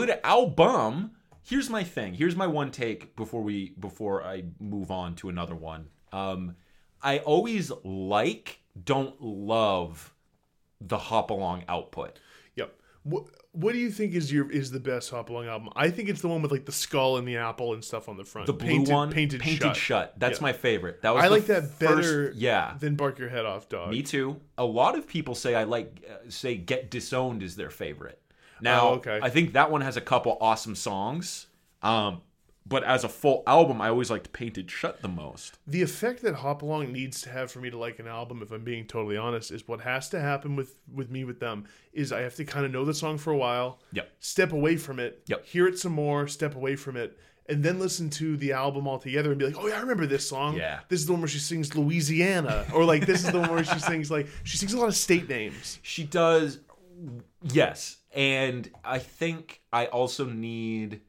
album. Here's my thing. Here's my one take before I move on to another one. I always don't love the Hop Along output. Yep. What do you think is the best Hop Along album? I think it's the one with like the skull and the apple and stuff on the front. The blue one, painted shut. That's my favorite. That was better than Bark Your Head Off, Dog. Me too. A lot of people say say Get Disowned is their favorite. Now, I think that one has a couple awesome songs. But as a full album, I always liked Painted Shut the most. The effect that Hopalong needs to have for me to like an album, if I'm being totally honest, is what has to happen with me with them, is I have to kind of know the song for a while, yep, step away from it, yep, hear it some more, step away from it, and then listen to the album altogether and be like, oh yeah, I remember this song. Yeah. This is the one where she sings Louisiana. Or like, this is the one where she sings, like, she sings a lot of state names. She does, yes. And I think I also need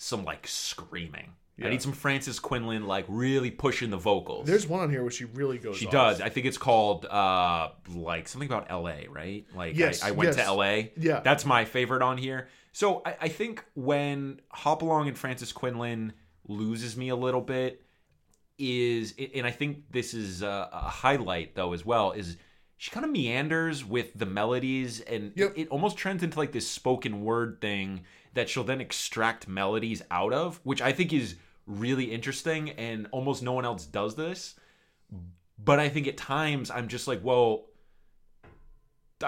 some like screaming. Yeah. I need some Frances Quinlan like really pushing the vocals. There's one on here where she really goes off. She does. I think it's called like something about LA, right? Like yes, I went to LA. Yeah. That's my favorite on here. So I think when Hopalong and Frances Quinlan loses me a little bit is, and I think this is a highlight though as well, is she kind of meanders with the melodies and yep, it almost trends into like this spoken word thing that she'll then extract melodies out of, which I think is really interesting and almost no one else does this. But I think at times I'm just like, well,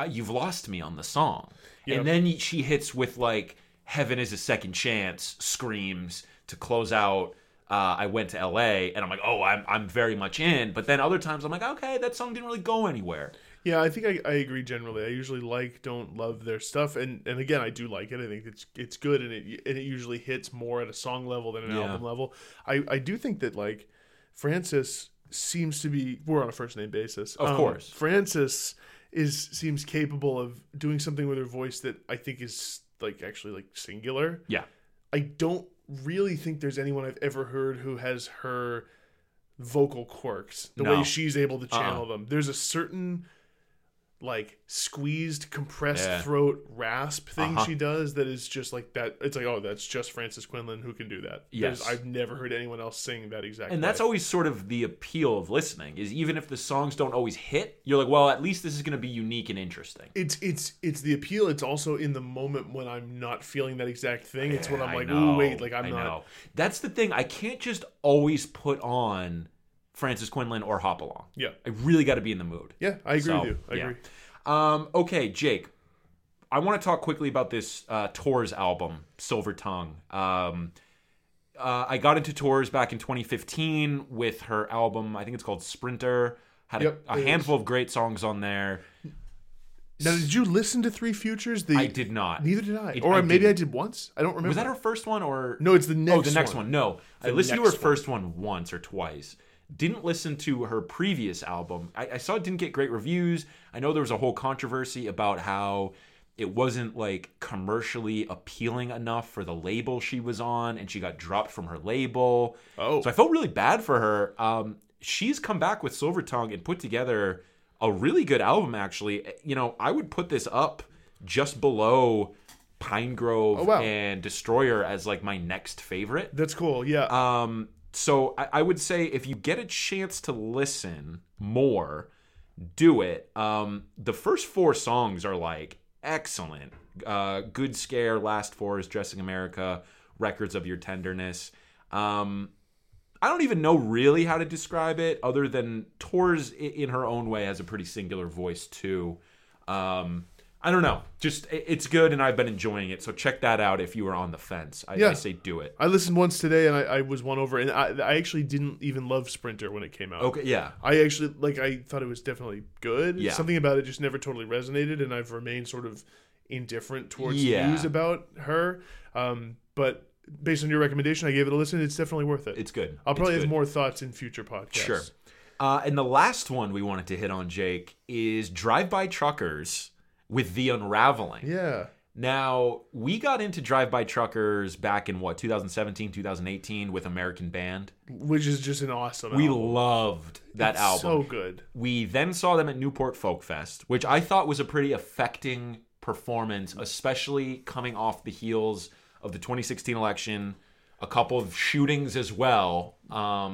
you've lost me on the song. Yep. And then she hits with like Heaven is a Second Chance screams to close out I went to LA, and I'm like, oh, I'm very much in. But then other times I'm like, okay, that song didn't really go anywhere. Yeah, I think I agree generally. I usually don't love their stuff. And again, I do like it. I think it's good, and it usually hits more at a song level than an album level. I do think that like Frances seems to be, we're on a first name basis. Of course. Frances seems capable of doing something with her voice that I think is like actually like singular. Yeah. I don't really think there's anyone I've ever heard who has her vocal quirks the way she's able to channel them. There's a certain like squeezed, compressed throat rasp thing she does that is just like that. It's like, oh, that's just Frances Quinlan who can do that. Yes. I've never heard anyone else sing that exact And way. That's always sort of the appeal of listening, is even if the songs don't always hit, you're like, well, at least this is going to be unique and interesting. It's the appeal. It's also in the moment when I'm not feeling that exact thing. It's when I'm like, ooh, wait, like I know. That's the thing. I can't just always put on Frances Quinlan or Hopalong. Yeah. I really got to be in the mood. Yeah, I agree with you. I agree. Okay, Jake, I want to talk quickly about this Tours album, Silver Tongue. I got into Tours back in 2015 with her album, I think it's called Sprinter. Had a handful of great songs on there. Now, did you listen to Three Futures? I did not. Neither did I. I did once. I don't remember. Was that her first one? Or no, it's the next one. Oh, the next one. No. I listened to her first one once or twice. Didn't listen to her previous album. I saw it didn't get great reviews. I know there was a whole controversy about how it wasn't like commercially appealing enough for the label she was on, and she got dropped from her label. Oh. So I felt really bad for her. She's come back with Silver Tongue and put together a really good album, actually. You know, I would put this up just below Pinegrove and Destroyer as like my next favorite. That's cool, yeah. So I would say if you get a chance to listen more, do it. The first four songs are like excellent. Good Scare, last four is Dressing America, Records of Your Tenderness. I don't even know really how to describe it other than Tours in her own way has a pretty singular voice too. I don't know. Just it's good, and I've been enjoying it. So check that out if you were on the fence. I say do it. I listened once today, and I was won over. And I actually didn't even love Sprinter when it came out. Okay, yeah. I actually I thought it was definitely good. Yeah. Something about it just never totally resonated, and I've remained sort of indifferent towards news about her. But based on your recommendation, I gave it a listen. It's definitely worth it. It's good. I'll probably have more thoughts in future podcasts. Sure. And the last one we wanted to hit on, Jake, is Drive-By Truckers with The Unraveling. Yeah. Now, we got into Drive-By Truckers back in, 2017, 2018 with American Band. Which is just an awesome album. We loved that album. So good. We then saw them at Newport Folk Fest, which I thought was a pretty affecting performance, especially coming off the heels of the 2016 election, a couple of shootings as well.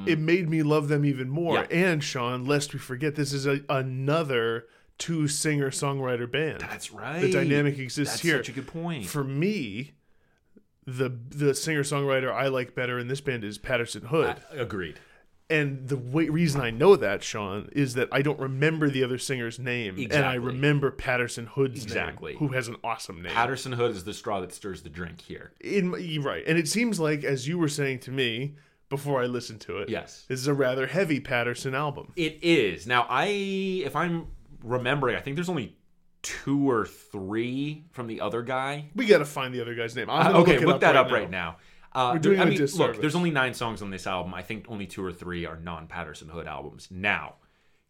It made me love them even more. Yeah. And, Sean, lest we forget, this is another two singer-songwriter band. That's right. The dynamic exists here. That's such a good point. For me, the singer-songwriter I like better in this band is Patterson Hood. Agreed. And the reason I know that, Sean, is that I don't remember the other singer's name. Exactly. And I remember Patterson Hood's name, who has an awesome name. Patterson Hood is the straw that stirs the drink here. Right. And it seems like, as you were saying to me before I listened to it, yes, this is a rather heavy Patterson album. It is. Now, if I'm remembering, I think there's only 2 or 3 from the other guy. We got to find the other guy's name. I'm okay, look that up right now. Look, there's only 9 songs on this album. I think only 2 or 3 are non-Patterson Hood albums. Now,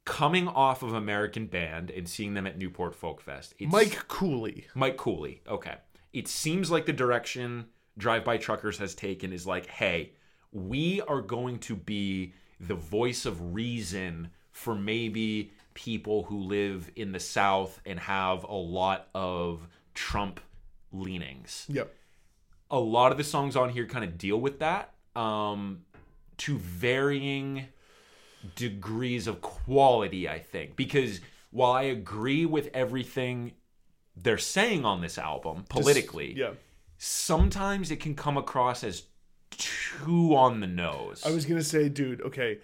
coming off of American Band and seeing them at Newport Folk Fest. Mike Cooley. Okay. It seems like the direction Drive-By Truckers has taken is like, hey, we are going to be the voice of reason for maybe people who live in the South and have a lot of Trump leanings. Yep. A lot of the songs on here kind of deal with that to varying degrees of quality, I think. Because while I agree with everything they're saying on this album politically, sometimes it can come across as too on the nose. I was going to say, dude, okay,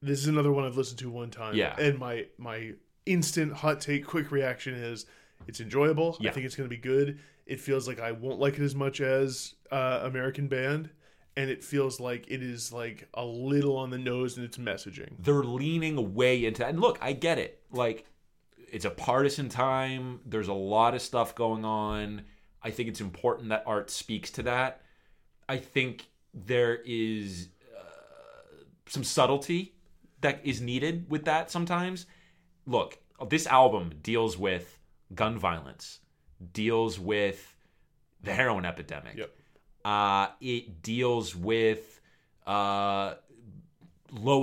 this is another one I've listened to one time. Yeah. And my instant hot take quick reaction is it's enjoyable. Yeah. I think it's going to be good. It feels like I won't like it as much as American Band, and it feels like it is like a little on the nose in its messaging. They're leaning way into that. And look, I get it. Like, it's a partisan time. There's a lot of stuff going on. I think it's important that art speaks to that. I think there is some subtlety that is needed with that sometimes. Look, this album deals with gun violence, deals with the heroin epidemic. Yep. It deals with low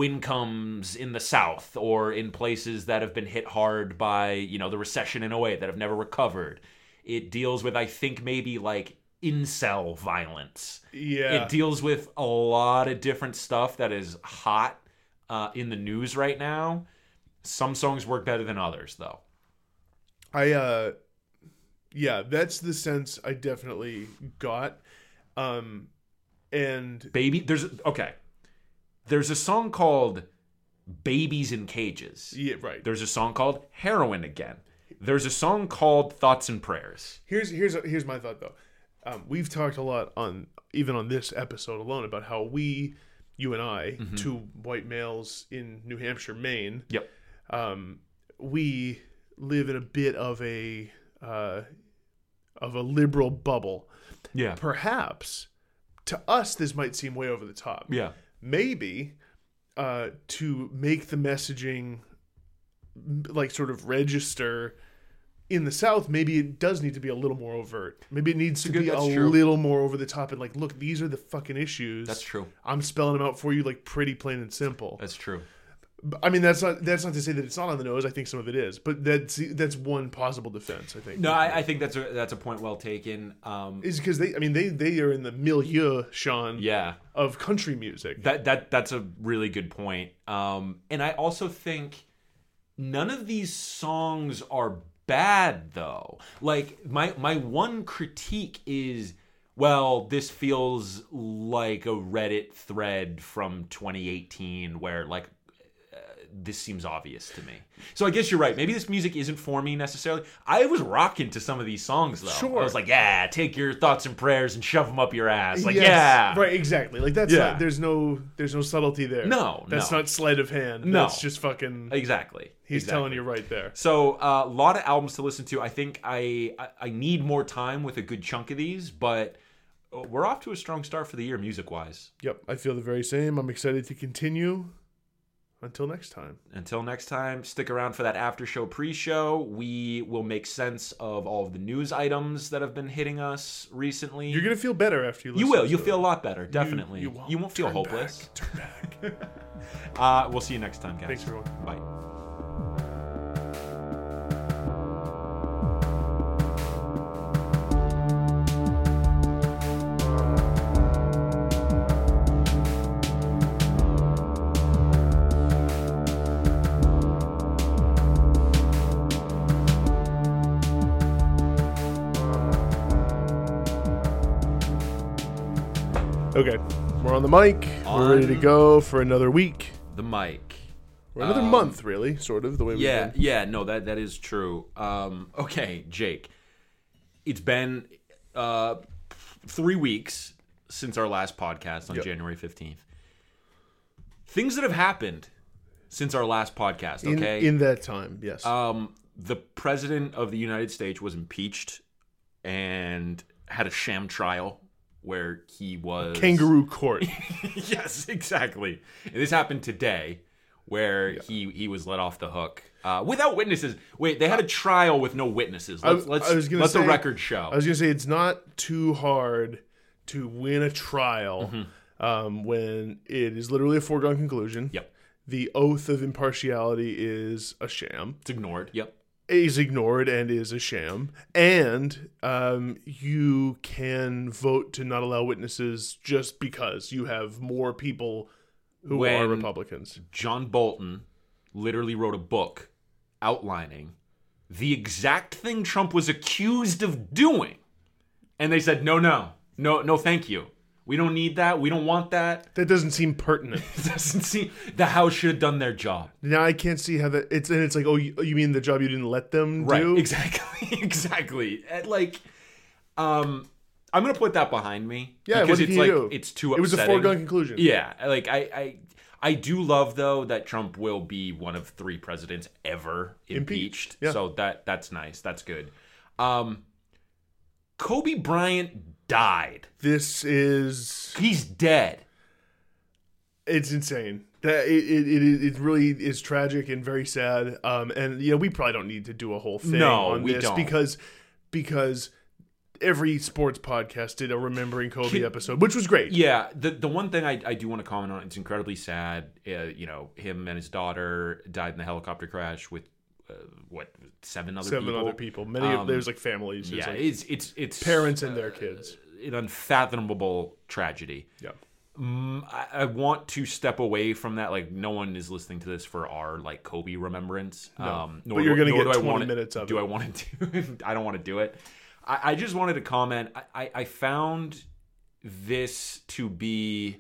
incomes in the South or in places that have been hit hard by, the recession in a way that have never recovered. It deals with, I think, maybe like incel violence. Yeah. It deals with a lot of different stuff that is hot in the news right now. Some songs work better than others, though. Yeah, that's the sense I definitely got. And baby, there's a song called Babies in Cages. Yeah, right. There's a song called Heroin Again. There's a song called Thoughts and Prayers. Here's my thought, though. We've talked a lot on this episode alone about how you and I, mm-hmm. 2 white males in New Hampshire, Maine, yep, we live in a bit of a liberal bubble. Yeah. Perhaps to us this might seem way over the top. Yeah. Maybe to make the messaging like sort of register in the South, maybe it does need to be a little more overt. Maybe it needs to be a little more over the top and like, look, these are the fucking issues. That's true. I'm spelling them out for you like pretty plain and simple. That's true. I mean, that's not to say that it's not on the nose. I think some of it is, but that's one possible defense, I think. No, I think that's a point well taken. Is because they are in the milieu, Sean, yeah, of country music. That's a really good point. And I also think none of these songs are bad, though. Like my one critique is, well, this feels like a Reddit thread from 2018 where like, this seems obvious to me. So I guess you're right. Maybe this music isn't for me necessarily. I was rocking to some of these songs, though. Sure. I was like, yeah, take your thoughts and prayers and shove them up your ass. Like, yes. Yeah. Right, exactly. Like, that's not, there's no subtlety there. No, that's not sleight of hand. No. That's just fucking... Exactly. He's telling you right there. So a lot of albums to listen to. I think I need more time with a good chunk of these, but... We're off to a strong start for the year, music-wise. Yep, I feel the very same. I'm excited to continue. Until next time, stick around for that after-show pre-show. We will make sense of all of the news items that have been hitting us recently. You're going to feel better after you listen. You will. You'll feel a lot better, definitely. You won't feel hopeless. Turn back. We'll see you next time, guys. Thanks, everyone. Bye. Okay, we're on the mic. We're ready to go for another week. the mic. Or another month, really, sort of, the way we that is true. Okay, Jake. It's been 3 weeks since our last podcast on January 15th. Things that have happened since our last podcast, okay? In that time, yes. The president of the United States was impeached and had a sham trial where he was... Kangaroo court. Yes, exactly. And this happened today where he was let off the hook. Without witnesses. Wait, they had a trial with no witnesses. Let's the record show. I was going to say, it's not too hard to win a trial when it is literally a foregone conclusion. Yep. The oath of impartiality is a sham. It's ignored. Yep. Is ignored and is a sham. And you can vote to not allow witnesses just because you have more people who are Republicans. John Bolton literally wrote a book outlining the exact thing Trump was accused of doing. And they said, no, thank you. We don't need that. We don't want that. That doesn't seem pertinent. It doesn't seem... The House should have done their job. Now I can't see how that... It's like, oh, you mean the job you didn't let them do? Right, exactly. And like, I'm going to put that behind me. Yeah, because it's like, it's too upsetting. It was a foregone conclusion. Yeah, like, I do love, though, that Trump will be one of 3 presidents ever impeached. Yeah. So that's nice. That's good. Kobe Bryant died. He's dead. It's insane. It really is tragic and very sad. And we probably don't need to do a whole thing on this because every sports podcast did a Remembering Kobe episode, which was great. Yeah, the one thing I do want to comment on, it's incredibly sad. Him and his daughter died in the helicopter crash with 7 other people. Many of there's like families. Yeah, like it's parents and their kids. An unfathomable tragedy. Yeah, I want to step away from that. Like, no one is listening to this for our like Kobe remembrance. No, but you're going to get 20 minutes of it. Do I want to do it? I don't want to do it. I just wanted to comment. I found this to be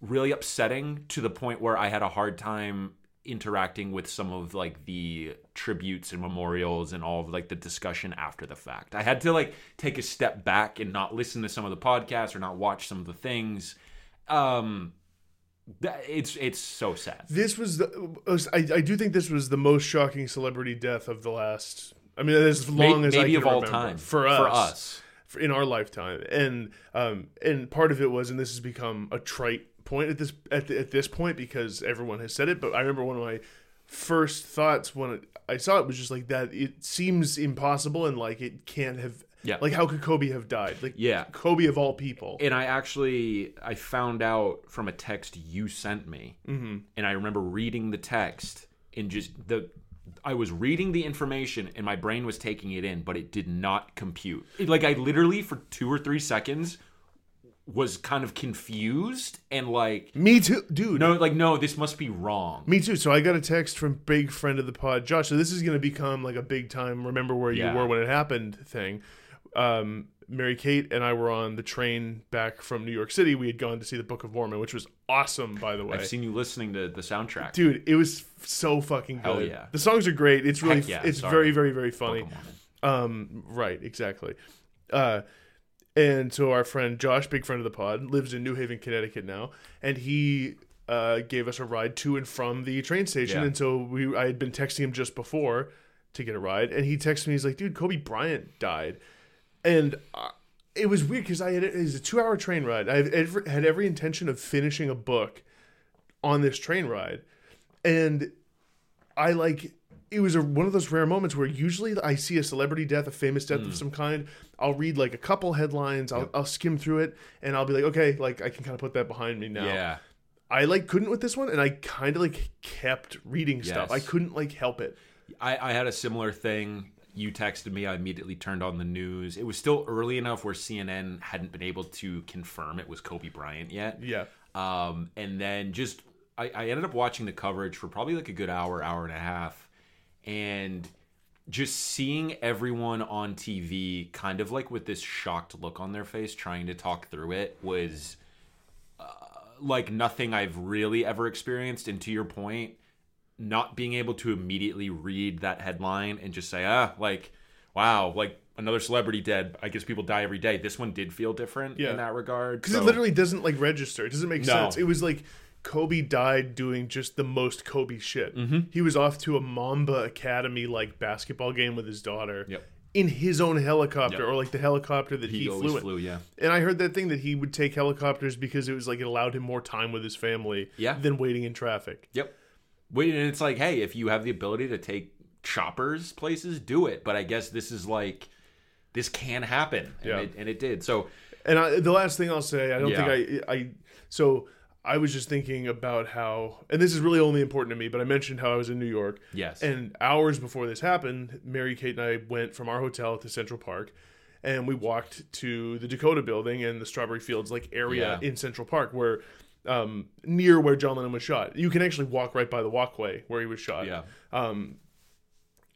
really upsetting to the point where I had a hard time interacting with some of like the tributes and memorials and all of like the discussion after the fact. I had to like take a step back and not listen to some of the podcasts or not watch some of the things. It's so sad. This was I do think this was the most shocking celebrity death of the last, I mean, as long maybe as I can of all remember, time for us in our lifetime. And and part of it was, and this has become a trite point at this point because everyone has said it, but I remember one of my first thoughts when I saw it was just like that it seems impossible and like it can't have like how could Kobe have died? Like Kobe of all people. And I found out from a text you sent me, and I remember reading the text and just I was reading the information and my brain was taking it in, but it did not compute. Like I literally for 2 or 3 seconds was kind of confused and like... Me too, dude. No, this must be wrong. Me too. So I got a text from big friend of the pod, Josh. So this is going to become like a big time remember where you were when it happened thing. Mary-Kate and I were on the train back from New York City. We had gone to see the Book of Mormon, which was awesome, by the way. I've seen you listening to the soundtrack. Dude, it was so fucking good. Oh yeah. The songs are great. It's really... it's very, very, very funny. Right, exactly. And so our friend Josh, big friend of the pod, lives in New Haven, Connecticut now, and he gave us a ride to and from the train station. Yeah. And so I had been texting him just before to get a ride, and he texted me, he's like, dude, Kobe Bryant died. And it was weird because it was a 2-hour train ride. I had every intention of finishing a book on this train ride. And I like... It was one of those rare moments where usually I see a celebrity death, a famous death of some kind. I'll read like a couple headlines. I'll skim through it and I'll be like, okay, like I can kind of put that behind me now. Yeah. I like couldn't with this one, and I kind of like kept reading stuff. I couldn't like help it. I had a similar thing. You texted me. I immediately turned on the news. It was still early enough where CNN hadn't been able to confirm it was Kobe Bryant yet. Yeah. And then just I ended up watching the coverage for probably like a good hour and a half. And just seeing everyone on TV kind of like with this shocked look on their face trying to talk through it was like nothing I've really ever experienced. And to your point, not being able to immediately read that headline and just say, wow, like another celebrity dead. I guess people die every day. This one did feel different in that regard. Because it literally doesn't like register. It doesn't make sense. It was like Kobe died doing just the most Kobe shit. Mm-hmm. He was off to a Mamba Academy like basketball game with his daughter. Yep. In his own helicopter, or like the helicopter that he flew in. And I heard that thing that he would take helicopters because it was like it allowed him more time with his family than waiting in traffic. And it's like, hey, if you have the ability to take choppers places, do it. But I guess this is like, this can happen. And, it did. So, and the last thing I'll say, I don't think so I was just thinking about how, and this is really only important to me, but I mentioned how I was in New York. And hours before this happened, Mary Kate and I went from our hotel to Central Park, and we walked to the Dakota Building and the Strawberry Fields like area in Central Park, where near where John Lennon was shot. You can actually walk right by the walkway where he was shot.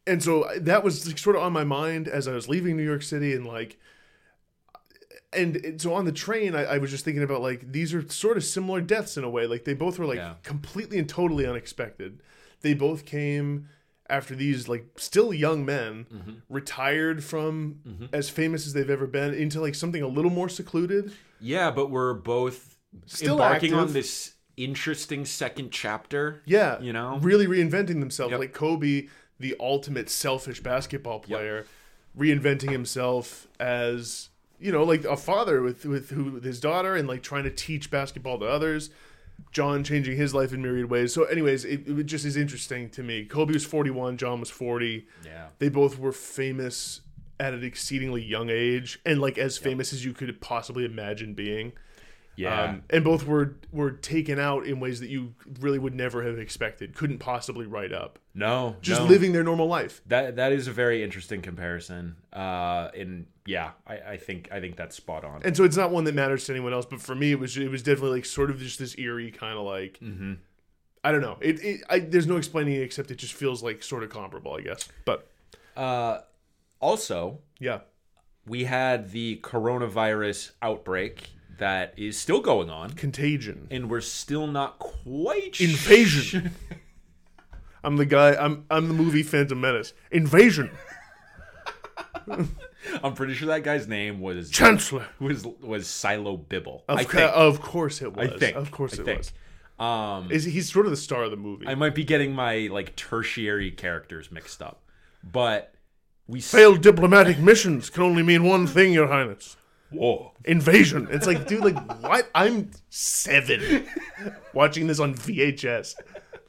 And so that was like sort of on my mind as I was leaving New York City, and like. And so on the train, I was just thinking about, like, these are sort of similar deaths in a way. Like, they both were, like, completely and totally unexpected. They both came after these, like, still young men retired from as famous as they've ever been into, like, something a little more secluded. But we're both still embarking on this interesting second chapter. You know? Really reinventing themselves. Like, Kobe, the ultimate selfish basketball player, reinventing himself as... You know, like a father with his daughter, and like trying to teach basketball to others. John changing his life in myriad ways. So anyways, it just is interesting to me. Kobe was 41. John was 40. They both were famous at an exceedingly young age, and like as famous as you could possibly imagine being. And both were taken out in ways that you really would never have expected. Couldn't possibly write up. Just living their normal life. That is a very interesting comparison. And I think that's spot on. And so it's not one that matters to anyone else, but for me, it was definitely like sort of just this eerie kind of like I don't know. There's no explaining it except it just feels like sort of comparable, I guess. But also, we had the coronavirus outbreak. That is still going on. Contagion. And we're still not quite... Invasion. I'm the guy... I'm the movie Phantom Menace. Invasion. I'm pretty sure that guy's name was... Chancellor. Was Silo Bibble. Of course it was. I think. He's sort of the star of the movie. I might be getting my like tertiary characters mixed up. But we... Failed diplomatic missions can only mean one thing, Your Highness. Whoa. Invasion. It's like, dude, like, what? I'm 7 watching this on VHS.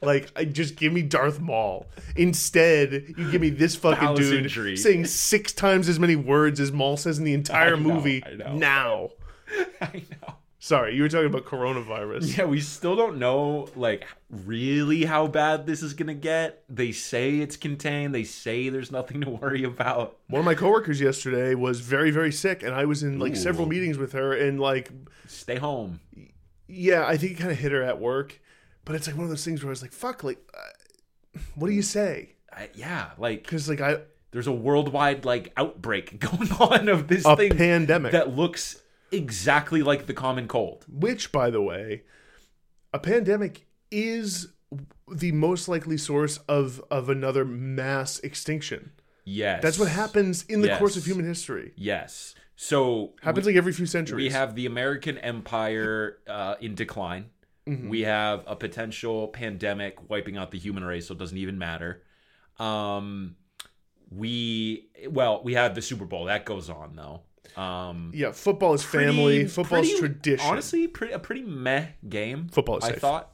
Like, just give me Darth Maul. Instead, you give me this fucking Bow's dude injury. Saying 6 times as many words as Maul says in the entire movie. I know. Sorry, you were talking about coronavirus. Yeah, we still don't know, like, really how bad this is going to get. They say it's contained. They say there's nothing to worry about. One of my coworkers yesterday was very, very sick, and I was in, like, several meetings with her, and, like... Stay home. Yeah, I think it kind of hit her at work, but it's, like, one of those things where I was like, fuck, like, what do you say? Because, like, there's a worldwide, like, outbreak going on of this thing. A pandemic. That looks... exactly like the common cold. Which, by the way, a pandemic is the most likely source of another mass extinction. Yes. That's what happens in the course of human history. Yes. So... Happens like every few centuries. We have the American empire in decline. Mm-hmm. We have a potential pandemic wiping out the human race, so it doesn't even matter. We have the Super Bowl. That goes on, though. Football is family. Football's tradition. Honestly, a pretty meh game. Football is safe. I thought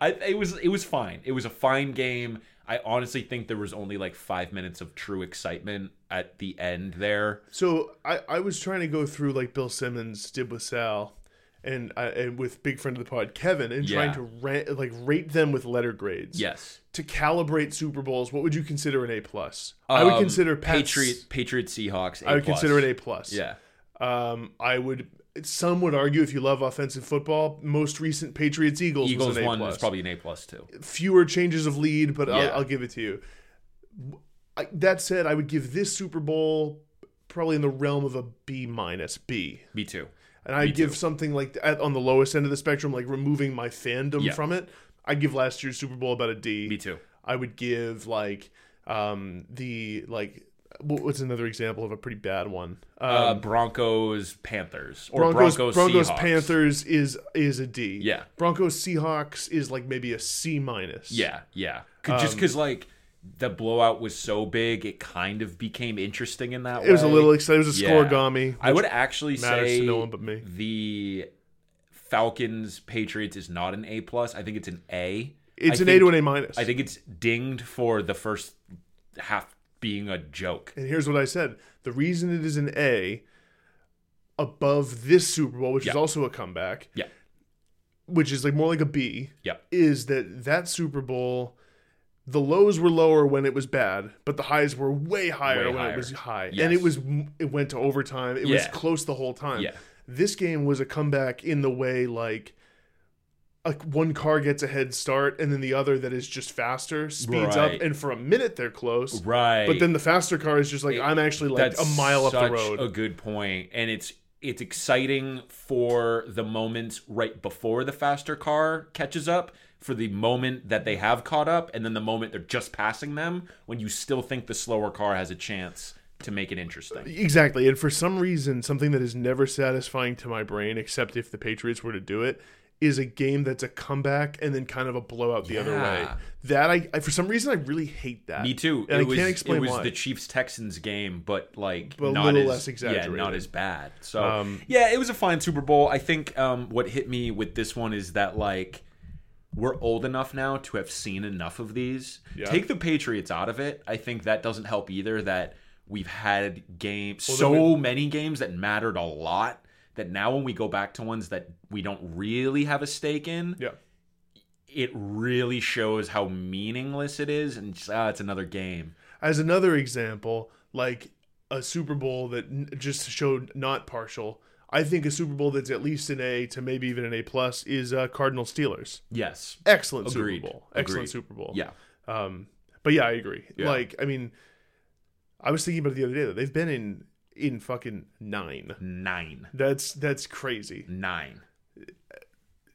it was fine. It was a fine game. I honestly think there was only like 5 minutes of true excitement at the end there. So I was trying to go through like Bill Simmons did with Sal and with big friend of the pod Kevin and trying to rate them with letter grades. Yes. To calibrate Super Bowls, what would you consider an A+? I would consider Patriot Seahawks A+. I would consider it A+. Yeah. Some would argue if you love offensive football, most recent Patriots Eagles was an A+. Is probably an A+ too. Fewer changes of lead, but I'll give it to you. That said, I would give this Super Bowl probably in the realm of a B-. B. Me too. And I give something like on the lowest end of the spectrum, like removing my fandom from it. I'd give last year's Super Bowl about a D. Me too. I would give like what's another example of a pretty bad one? Broncos-Panthers. Or Broncos-Seahawks. Broncos-Panthers is a D. Yeah. Broncos-Seahawks is like maybe a C minus. Yeah, yeah. Just because like the blowout was so big, it kind of became interesting in that way. It was a little exciting. It was a scoregami. I would actually say to no one but me. The Falcons-Patriots is not an A+. I think it's an A. It's an A to an A minus. I think it's dinged for the first half being a joke. And here's what I said. The reason it is an A above this Super Bowl, which is also a comeback, which is like more like a B, is that Super Bowl, the lows were lower when it was bad, but the highs were way higher it was high. Yes. And it went to overtime. It was close the whole time. Yeah. This game was a comeback in the way like one car gets a head start and then the other that is just faster speeds up and for a minute they're close. Right. But then the faster car is just like, I'm actually like a mile up the road. That's a good point. And it's exciting for the moments right before the faster car catches up, for the moment that they have caught up, and then the moment they're just passing them when you still think the slower car has a chance to make it interesting. Exactly. And for some reason, something that is never satisfying to my brain, except if the Patriots were to do it, is a game that's a comeback and then kind of a blowout the other way. That I for some reason I really hate that. Me too. And I can't explain why. It was the Chiefs-Texans game, but like but not a little less exaggerated. Yeah, not as bad. So it was a fine Super Bowl. I think what hit me with this one is that like we're old enough now to have seen enough of these. Yeah. Take the Patriots out of it. I think that doesn't help either. That we've had many games that mattered a lot. That now when we go back to ones that we don't really have a stake in, it really shows how meaningless it is. And just, it's another game. As another example, like a Super Bowl that just showed not partial, I think a Super Bowl that's at least an A to maybe even an A+ is Cardinal Steelers. Yes. Excellent Agreed. Super Bowl. Excellent Agreed. Super Bowl. Yeah. But yeah, I agree. Yeah. Like, I mean, I was thinking about it the other day, though. They've been in fucking nine. That's crazy. Nine.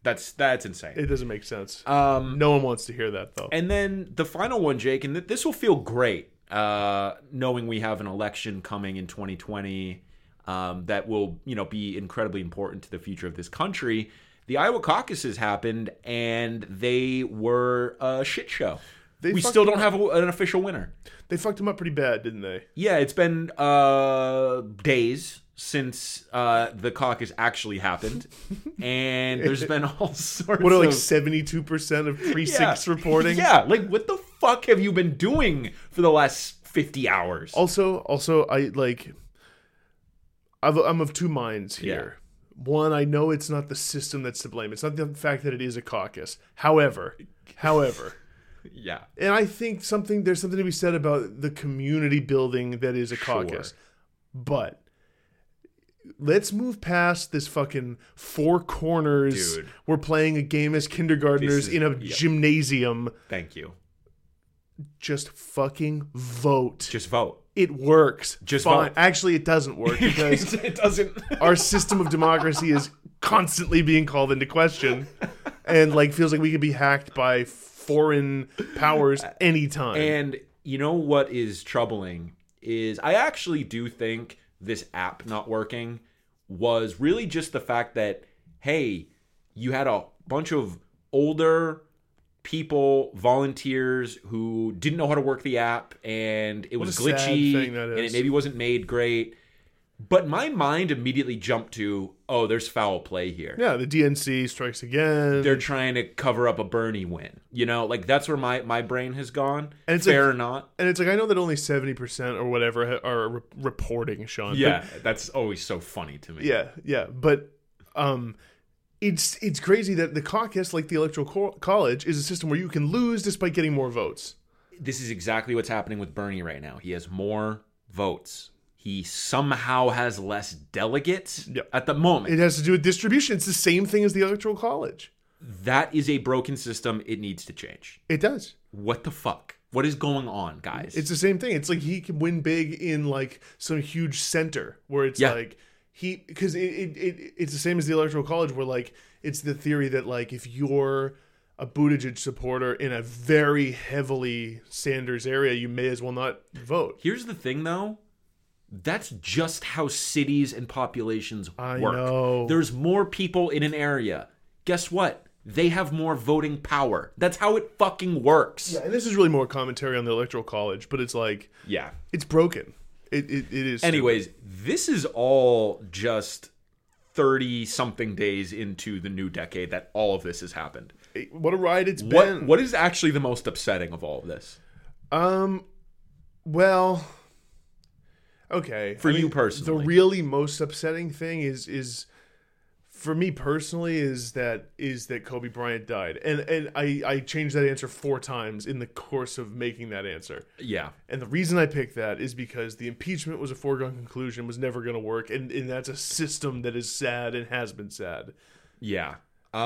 That's insane. It doesn't make sense. No one wants to hear that though. And then the final one, Jake, and this will feel great, knowing we have an election coming in 2020, that will be incredibly important to the future of this country. The Iowa caucuses happened, and they were a shit show. We still don't have an official winner. They fucked him up pretty bad, didn't they? Yeah, it's been days since the caucus actually happened. And there's been all sorts of... 72% of precincts reporting? Yeah, like what the fuck have you been doing for the last 50 hours? Also, I'm of two minds here. Yeah. One, I know it's not the system that's to blame. It's not the fact that it is a caucus. However... Yeah. And I think there's something to be said about the community building that is a caucus. But let's move past this fucking four corners. Dude. We're playing a game as kindergartners in a gymnasium. Thank you. Just fucking vote. Just vote. It works. Just fine. Vote. Actually, it doesn't work because it doesn't. Our system of democracy is constantly being called into question and feels like we could be hacked by foreign powers anytime. And you know what is troubling is I actually do think this app not working was really just the fact that, hey, you had a bunch of older people, volunteers who didn't know how to work the app, and it was glitchy and it maybe wasn't made great. But my mind immediately jumped to, there's foul play here. Yeah, the DNC strikes again. They're trying to cover up a Bernie win. That's where my brain has gone. And it's fair or not. And it's I know that only 70% or whatever are reporting, Sean. Yeah, but that's always so funny to me. Yeah. But it's crazy that the caucus, like the Electoral College, is a system where you can lose despite getting more votes. This is exactly what's happening with Bernie right now. He has more votes. He somehow has less delegates at the moment. It has to do with distribution. It's the same thing as the Electoral College. That is a broken system. It needs to change. It does. What the fuck? What is going on, guys? It's the same thing. It's like he can win big in some huge center where it's because it's the same as the Electoral College, where like it's the theory that like if you're a Buttigieg supporter in a very heavily Sanders area, you may as well not vote. Here's the thing, though. That's just how cities and populations work. I know. There's more people in an area. Guess what? They have more voting power. That's how it fucking works. Yeah, and this is really more commentary on the Electoral College, but it's like... Yeah. It's broken. It is... Anyways, this is all just 30-something days into the new decade that all of this has happened. What a ride it's been. What is actually the most upsetting of all of this? Well... Okay. For you personally. The really most upsetting thing is... For me personally, is that Kobe Bryant died, and I changed that answer 4 times in the course of making that answer. Yeah, and the reason I picked that is because the impeachment was a foregone conclusion, was never going to work, and that's a system that is sad and has been sad. Yeah, the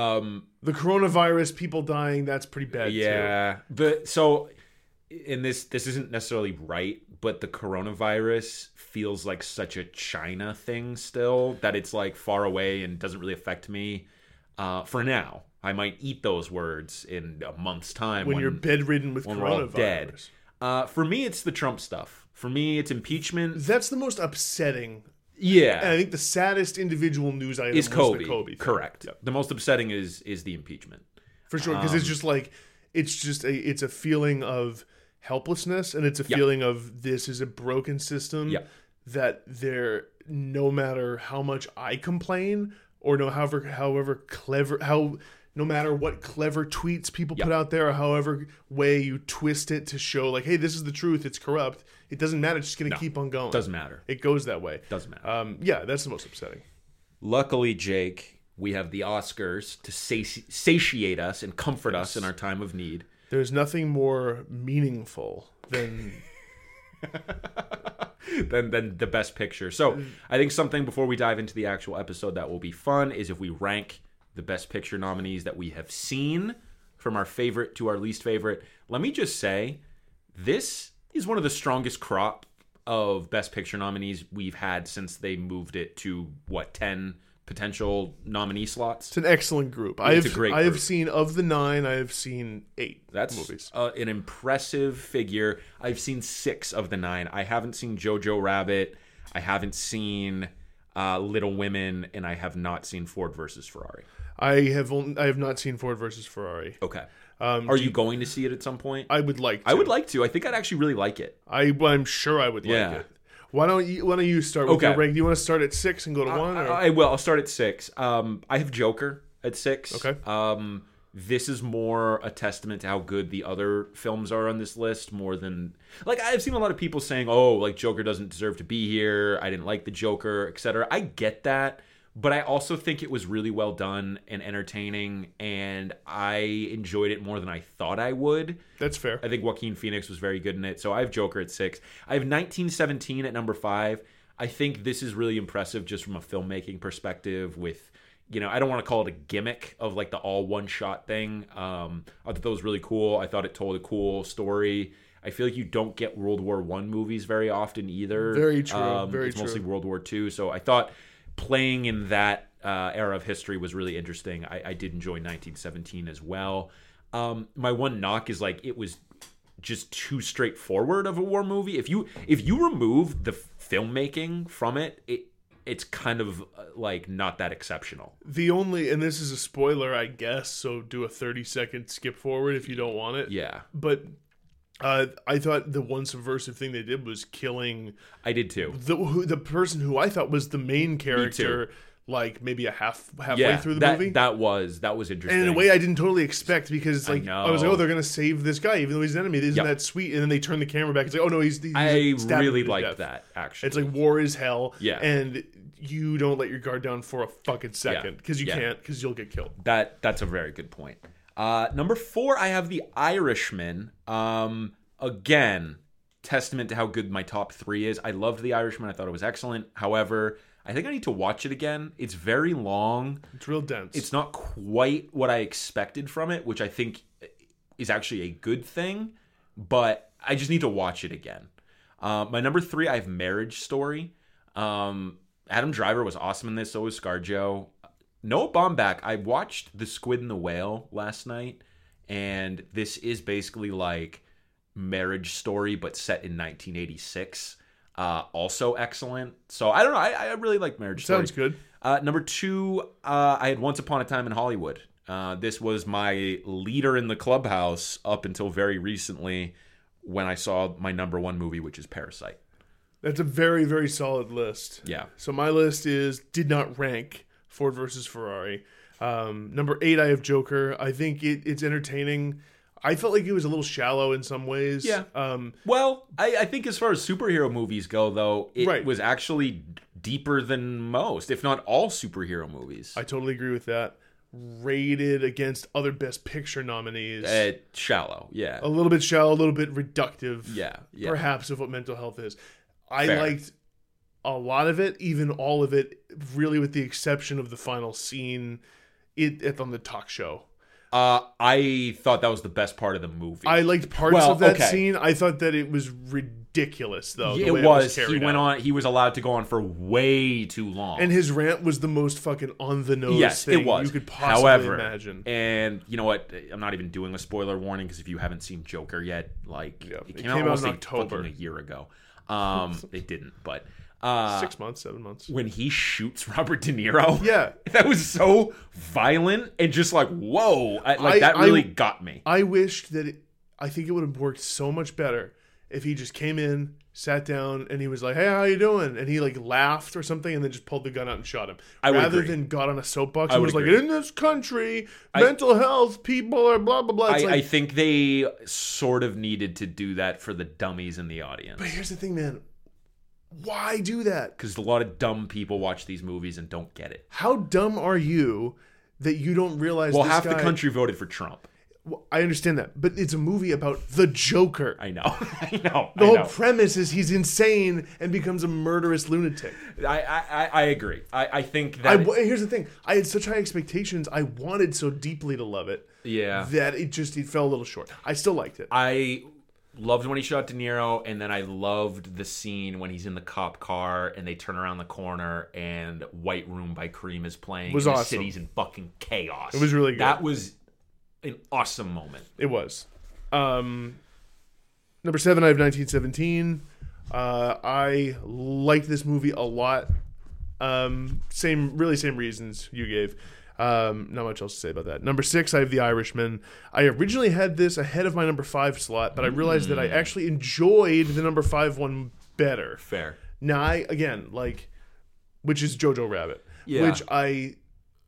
coronavirus, people dying, that's pretty bad. Yeah, too. But so, and this isn't necessarily right, but the coronavirus feels like such a China thing still, that it's like far away and doesn't really affect me for now. I might eat those words in a month's time when you're bedridden with coronavirus. We're all dead. For me, it's the Trump stuff. For me, it's impeachment. That's the most upsetting. Yeah, and I think the saddest individual news item is Kobe thing. Correct. Yep. The most upsetting is the impeachment, for sure, because it's just like it's a feeling of helplessness, and it's a feeling of this is a broken system that there, no matter how much I complain, or no matter what clever tweets people put out there, or however way you twist it to show like, hey, this is the truth, it's corrupt, it doesn't matter, it's just gonna keep on going. Doesn't matter. It goes that way. Doesn't matter. That's the most upsetting. Luckily, Jake, we have the Oscars to satiate us and comfort us in our time of need. There's nothing more meaningful than the best picture. So I think something before we dive into the actual episode that will be fun is if we rank the best picture nominees that we have seen, from our favorite to our least favorite. Let me just say, this is one of the strongest crop of best picture nominees we've had since they moved it to, 10 potential nominee slots. It's an excellent group. I have seen, of the 9, I have seen 8 movies. That's an impressive figure. I've seen 6 of the 9. I haven't seen Jojo Rabbit. I haven't seen Little Women, and I have not seen Ford versus Ferrari. I have not seen Ford versus Ferrari. Okay. Are you going to see it at some point? I would like to. I think I'd actually really like it. I'm sure I would like it. Why don't you start with your rank? Do you want to start at 6 and go to 1? Or? I will. I'll start at 6. I have Joker at 6. Okay. This is more a testament to how good the other films are on this list, more than... Like, I've seen a lot of people saying, Joker doesn't deserve to be here, I didn't like the Joker, etc. I get that, but I also think it was really well done and entertaining, and I enjoyed it more than I thought I would. That's fair. I think Joaquin Phoenix was very good in it, so I have Joker at 6. I have 1917 at number 5. I think this is really impressive just from a filmmaking perspective with, I don't want to call it a gimmick of like the all one-shot thing. I thought that was really cool. I thought it told a cool story. I feel like you don't get World War I movies very often either. Very true. It's mostly World War II, so I thought... Playing in that era of history was really interesting. I did enjoy 1917 as well. My one knock is like it was just too straightforward of a war movie. If you remove the filmmaking from it, it's kind of like not that exceptional. And this is a spoiler, I guess. So do a 30-second skip forward if you don't want it. Yeah, but. I thought the one subversive thing they did was killing... I did too. The person who I thought was the main character, like maybe halfway through the movie. That was interesting. And in a way I didn't totally expect, because like I was like, they're going to save this guy even though he's an enemy. Isn't that sweet? And then they turn the camera back. It's like, he's I really liked that, actually. It's like war is hell. Yeah. And you don't let your guard down for a fucking second because you can't, because you'll get killed. That's a very good point. Number 4, I have The Irishman. Again, testament to how good my top 3 is. I loved The Irishman. I thought it was excellent. However, I think I need to watch it again. It's very long. It's real dense. It's not quite what I expected from it, which I think is actually a good thing. But I just need to watch it again. My number 3, I have Marriage Story. Adam Driver was awesome in this. So was ScarJo. Noah Baumbach, I watched The Squid and the Whale last night, and this is basically like Marriage Story, but set in 1986. Also excellent. So I don't know. I really like Marriage Story. Sounds good. Number two, I had Once Upon a Time in Hollywood. This was my leader in the clubhouse up until very recently when I saw my number one movie, which is Parasite. That's a very, very solid list. Yeah. So my list is did not rank Ford versus Ferrari. Number eight, I have Joker. I think it's entertaining. I felt like it was a little shallow in some ways. Yeah. Well, I think as far as superhero movies go, though, it was actually deeper than most, if not all superhero movies. I totally agree with that. Rated against other Best Picture nominees. Shallow, yeah. A little bit shallow, a little bit reductive, yeah. Perhaps, of what mental health is. I liked a lot of it, even all of it, really with the exception of the final scene on the talk show. I thought that was the best part of the movie. I liked parts of that scene. I thought that it was ridiculous, though. Yeah, it was. He was allowed to go on for way too long. And his rant was the most fucking on-the-nose thing it was. You could possibly imagine. And you know what? I'm not even doing a spoiler warning, because if you haven't seen Joker yet, it came out almost in October. Fucking a year ago. It didn't, but... 6 months, 7 months. When he shoots Robert De Niro. Yeah. That was so violent and just like, whoa. That really got me. I wished that I think it would have worked so much better if he just came in, sat down, and he was like, hey, how you doing? And he laughed or something and then just pulled the gun out and shot him. Rather than got on a soapbox and was like, in this country, mental health, people are blah, blah, blah. I think they sort of needed to do that for the dummies in the audience. But here's the thing, man. Why do that? Because a lot of dumb people watch these movies and don't get it. How dumb are you that you don't realize this guy... Well, half the country voted for Trump. Well, I understand that. But it's a movie about the Joker. I know. The whole premise is he's insane and becomes a murderous lunatic. I agree. I think that... here's the thing. I had such high expectations. I wanted so deeply to love it. Yeah. That it fell a little short. I still liked it. I... loved when he shot De Niro, and then I loved the scene when he's in the cop car and they turn around the corner and White Room by Cream is playing. It was awesome. The city's in fucking chaos. It was really good. That was an awesome moment. It was. Number seven, I have 1917. I liked this movie a lot. Same reasons you gave. Not much else to say about that. Number six, I have The Irishman. I originally had this ahead of my number five slot, but I realized that I actually enjoyed the number five one better. Fair. Now, which is Jojo Rabbit, which I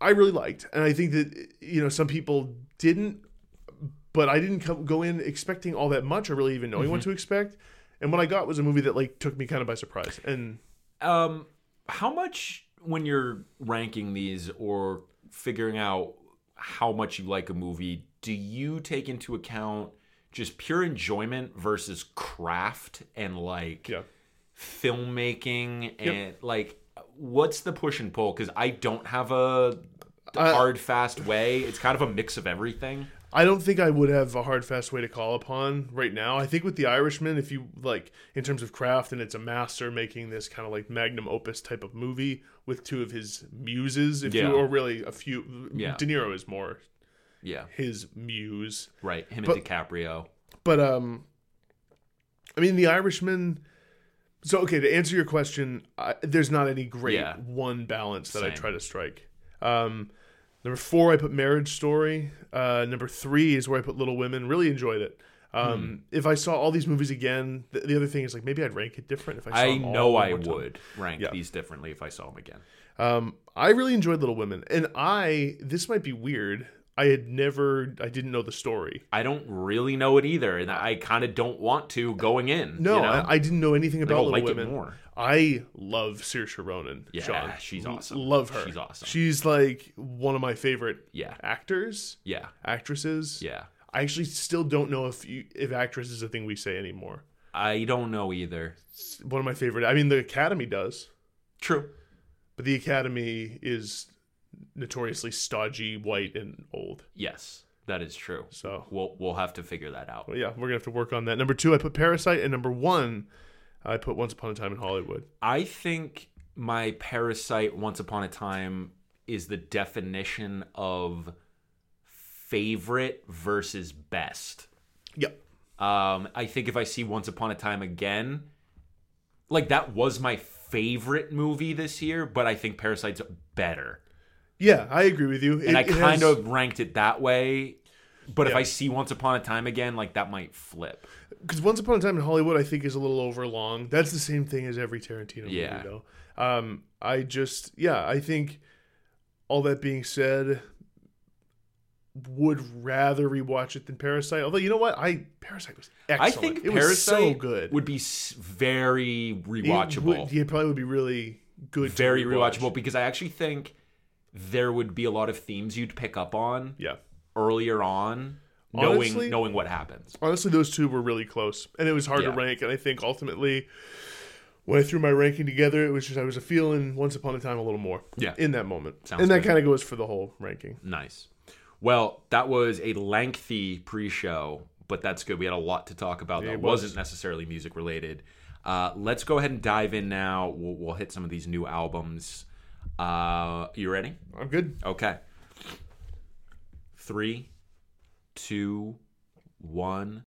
really liked. And I think that, some people didn't, but I didn't go in expecting all that much or really even knowing what to expect. And what I got was a movie that, took me kind of by surprise. And how much, when you're ranking these or figuring out how much you like a movie, do you take into account just pure enjoyment versus craft and filmmaking and what's the push and pull? Because I don't have a hard fast way. It's kind of a mix of everything. I don't think I would have a hard fast way to call upon right now. I think with The Irishman, if you in terms of craft, and it's a master making this kind of magnum opus type of movie with two of his muses, De Niro is more his muse. Right, and DiCaprio. But The Irishman, so okay, to answer your question, there's not any great one balance that I try to strike. Number four, I put Marriage Story. Number three is where I put Little Women. Really enjoyed it. If I saw all these movies again, the other thing is maybe I'd rank it different if I saw them all. I know I would rank these differently if I saw them again. I really enjoyed Little Women, and this might be weird. I didn't know the story. I don't really know it either, and I kind of don't want to going in. No, I didn't know anything about Little Women. It more. I love Saoirse Ronan. Yeah, Sean. She's awesome. Love her. She's awesome. She's one of my favorite actors. Yeah, actresses. Yeah. I actually still don't know if actress is a thing we say anymore. I don't know either. It's one of my favorite. The Academy does. True, but the Academy is notoriously stodgy, white, and old. Yes, that is true. So we'll have to figure that out. Well, yeah, we're gonna have to work on that. Number two, I put Parasite, and number one, I put Once Upon a Time in Hollywood. I think my Parasite Once Upon a Time is the definition of favorite versus best. Yep. I think if I see Once Upon a Time again, like, that was my favorite movie this year, but I think Parasite's better. Yeah, I agree with you. And I kind of ranked it that way. But yeah, if I see Once Upon a Time again, like, that might flip. Because Once Upon a Time in Hollywood, I think, is a little overlong. That's the same thing as every Tarantino movie, though. I think, all that being said, would rather rewatch it than Parasite. Although, you know what? Parasite was excellent. I think it Parasite was so good. Would be very rewatchable. It probably would be really good. Very rewatchable, because I actually think there would be a lot of themes you'd pick up on. Yeah. Earlier on, knowing what happens. Honestly, those two were really close, and it was hard to rank. And I think ultimately, when I threw my ranking together, it was just, I was feeling Once Upon a Time a little more. Yeah. In that moment. Sounds and that kind of goes for the whole ranking. Nice. Well, that was a lengthy pre-show, but that's good. We had a lot to talk about that wasn't necessarily music related. Let's go ahead and dive in now. We'll hit some of these new albums. You ready? I'm good. Okay. 3, 2, 1.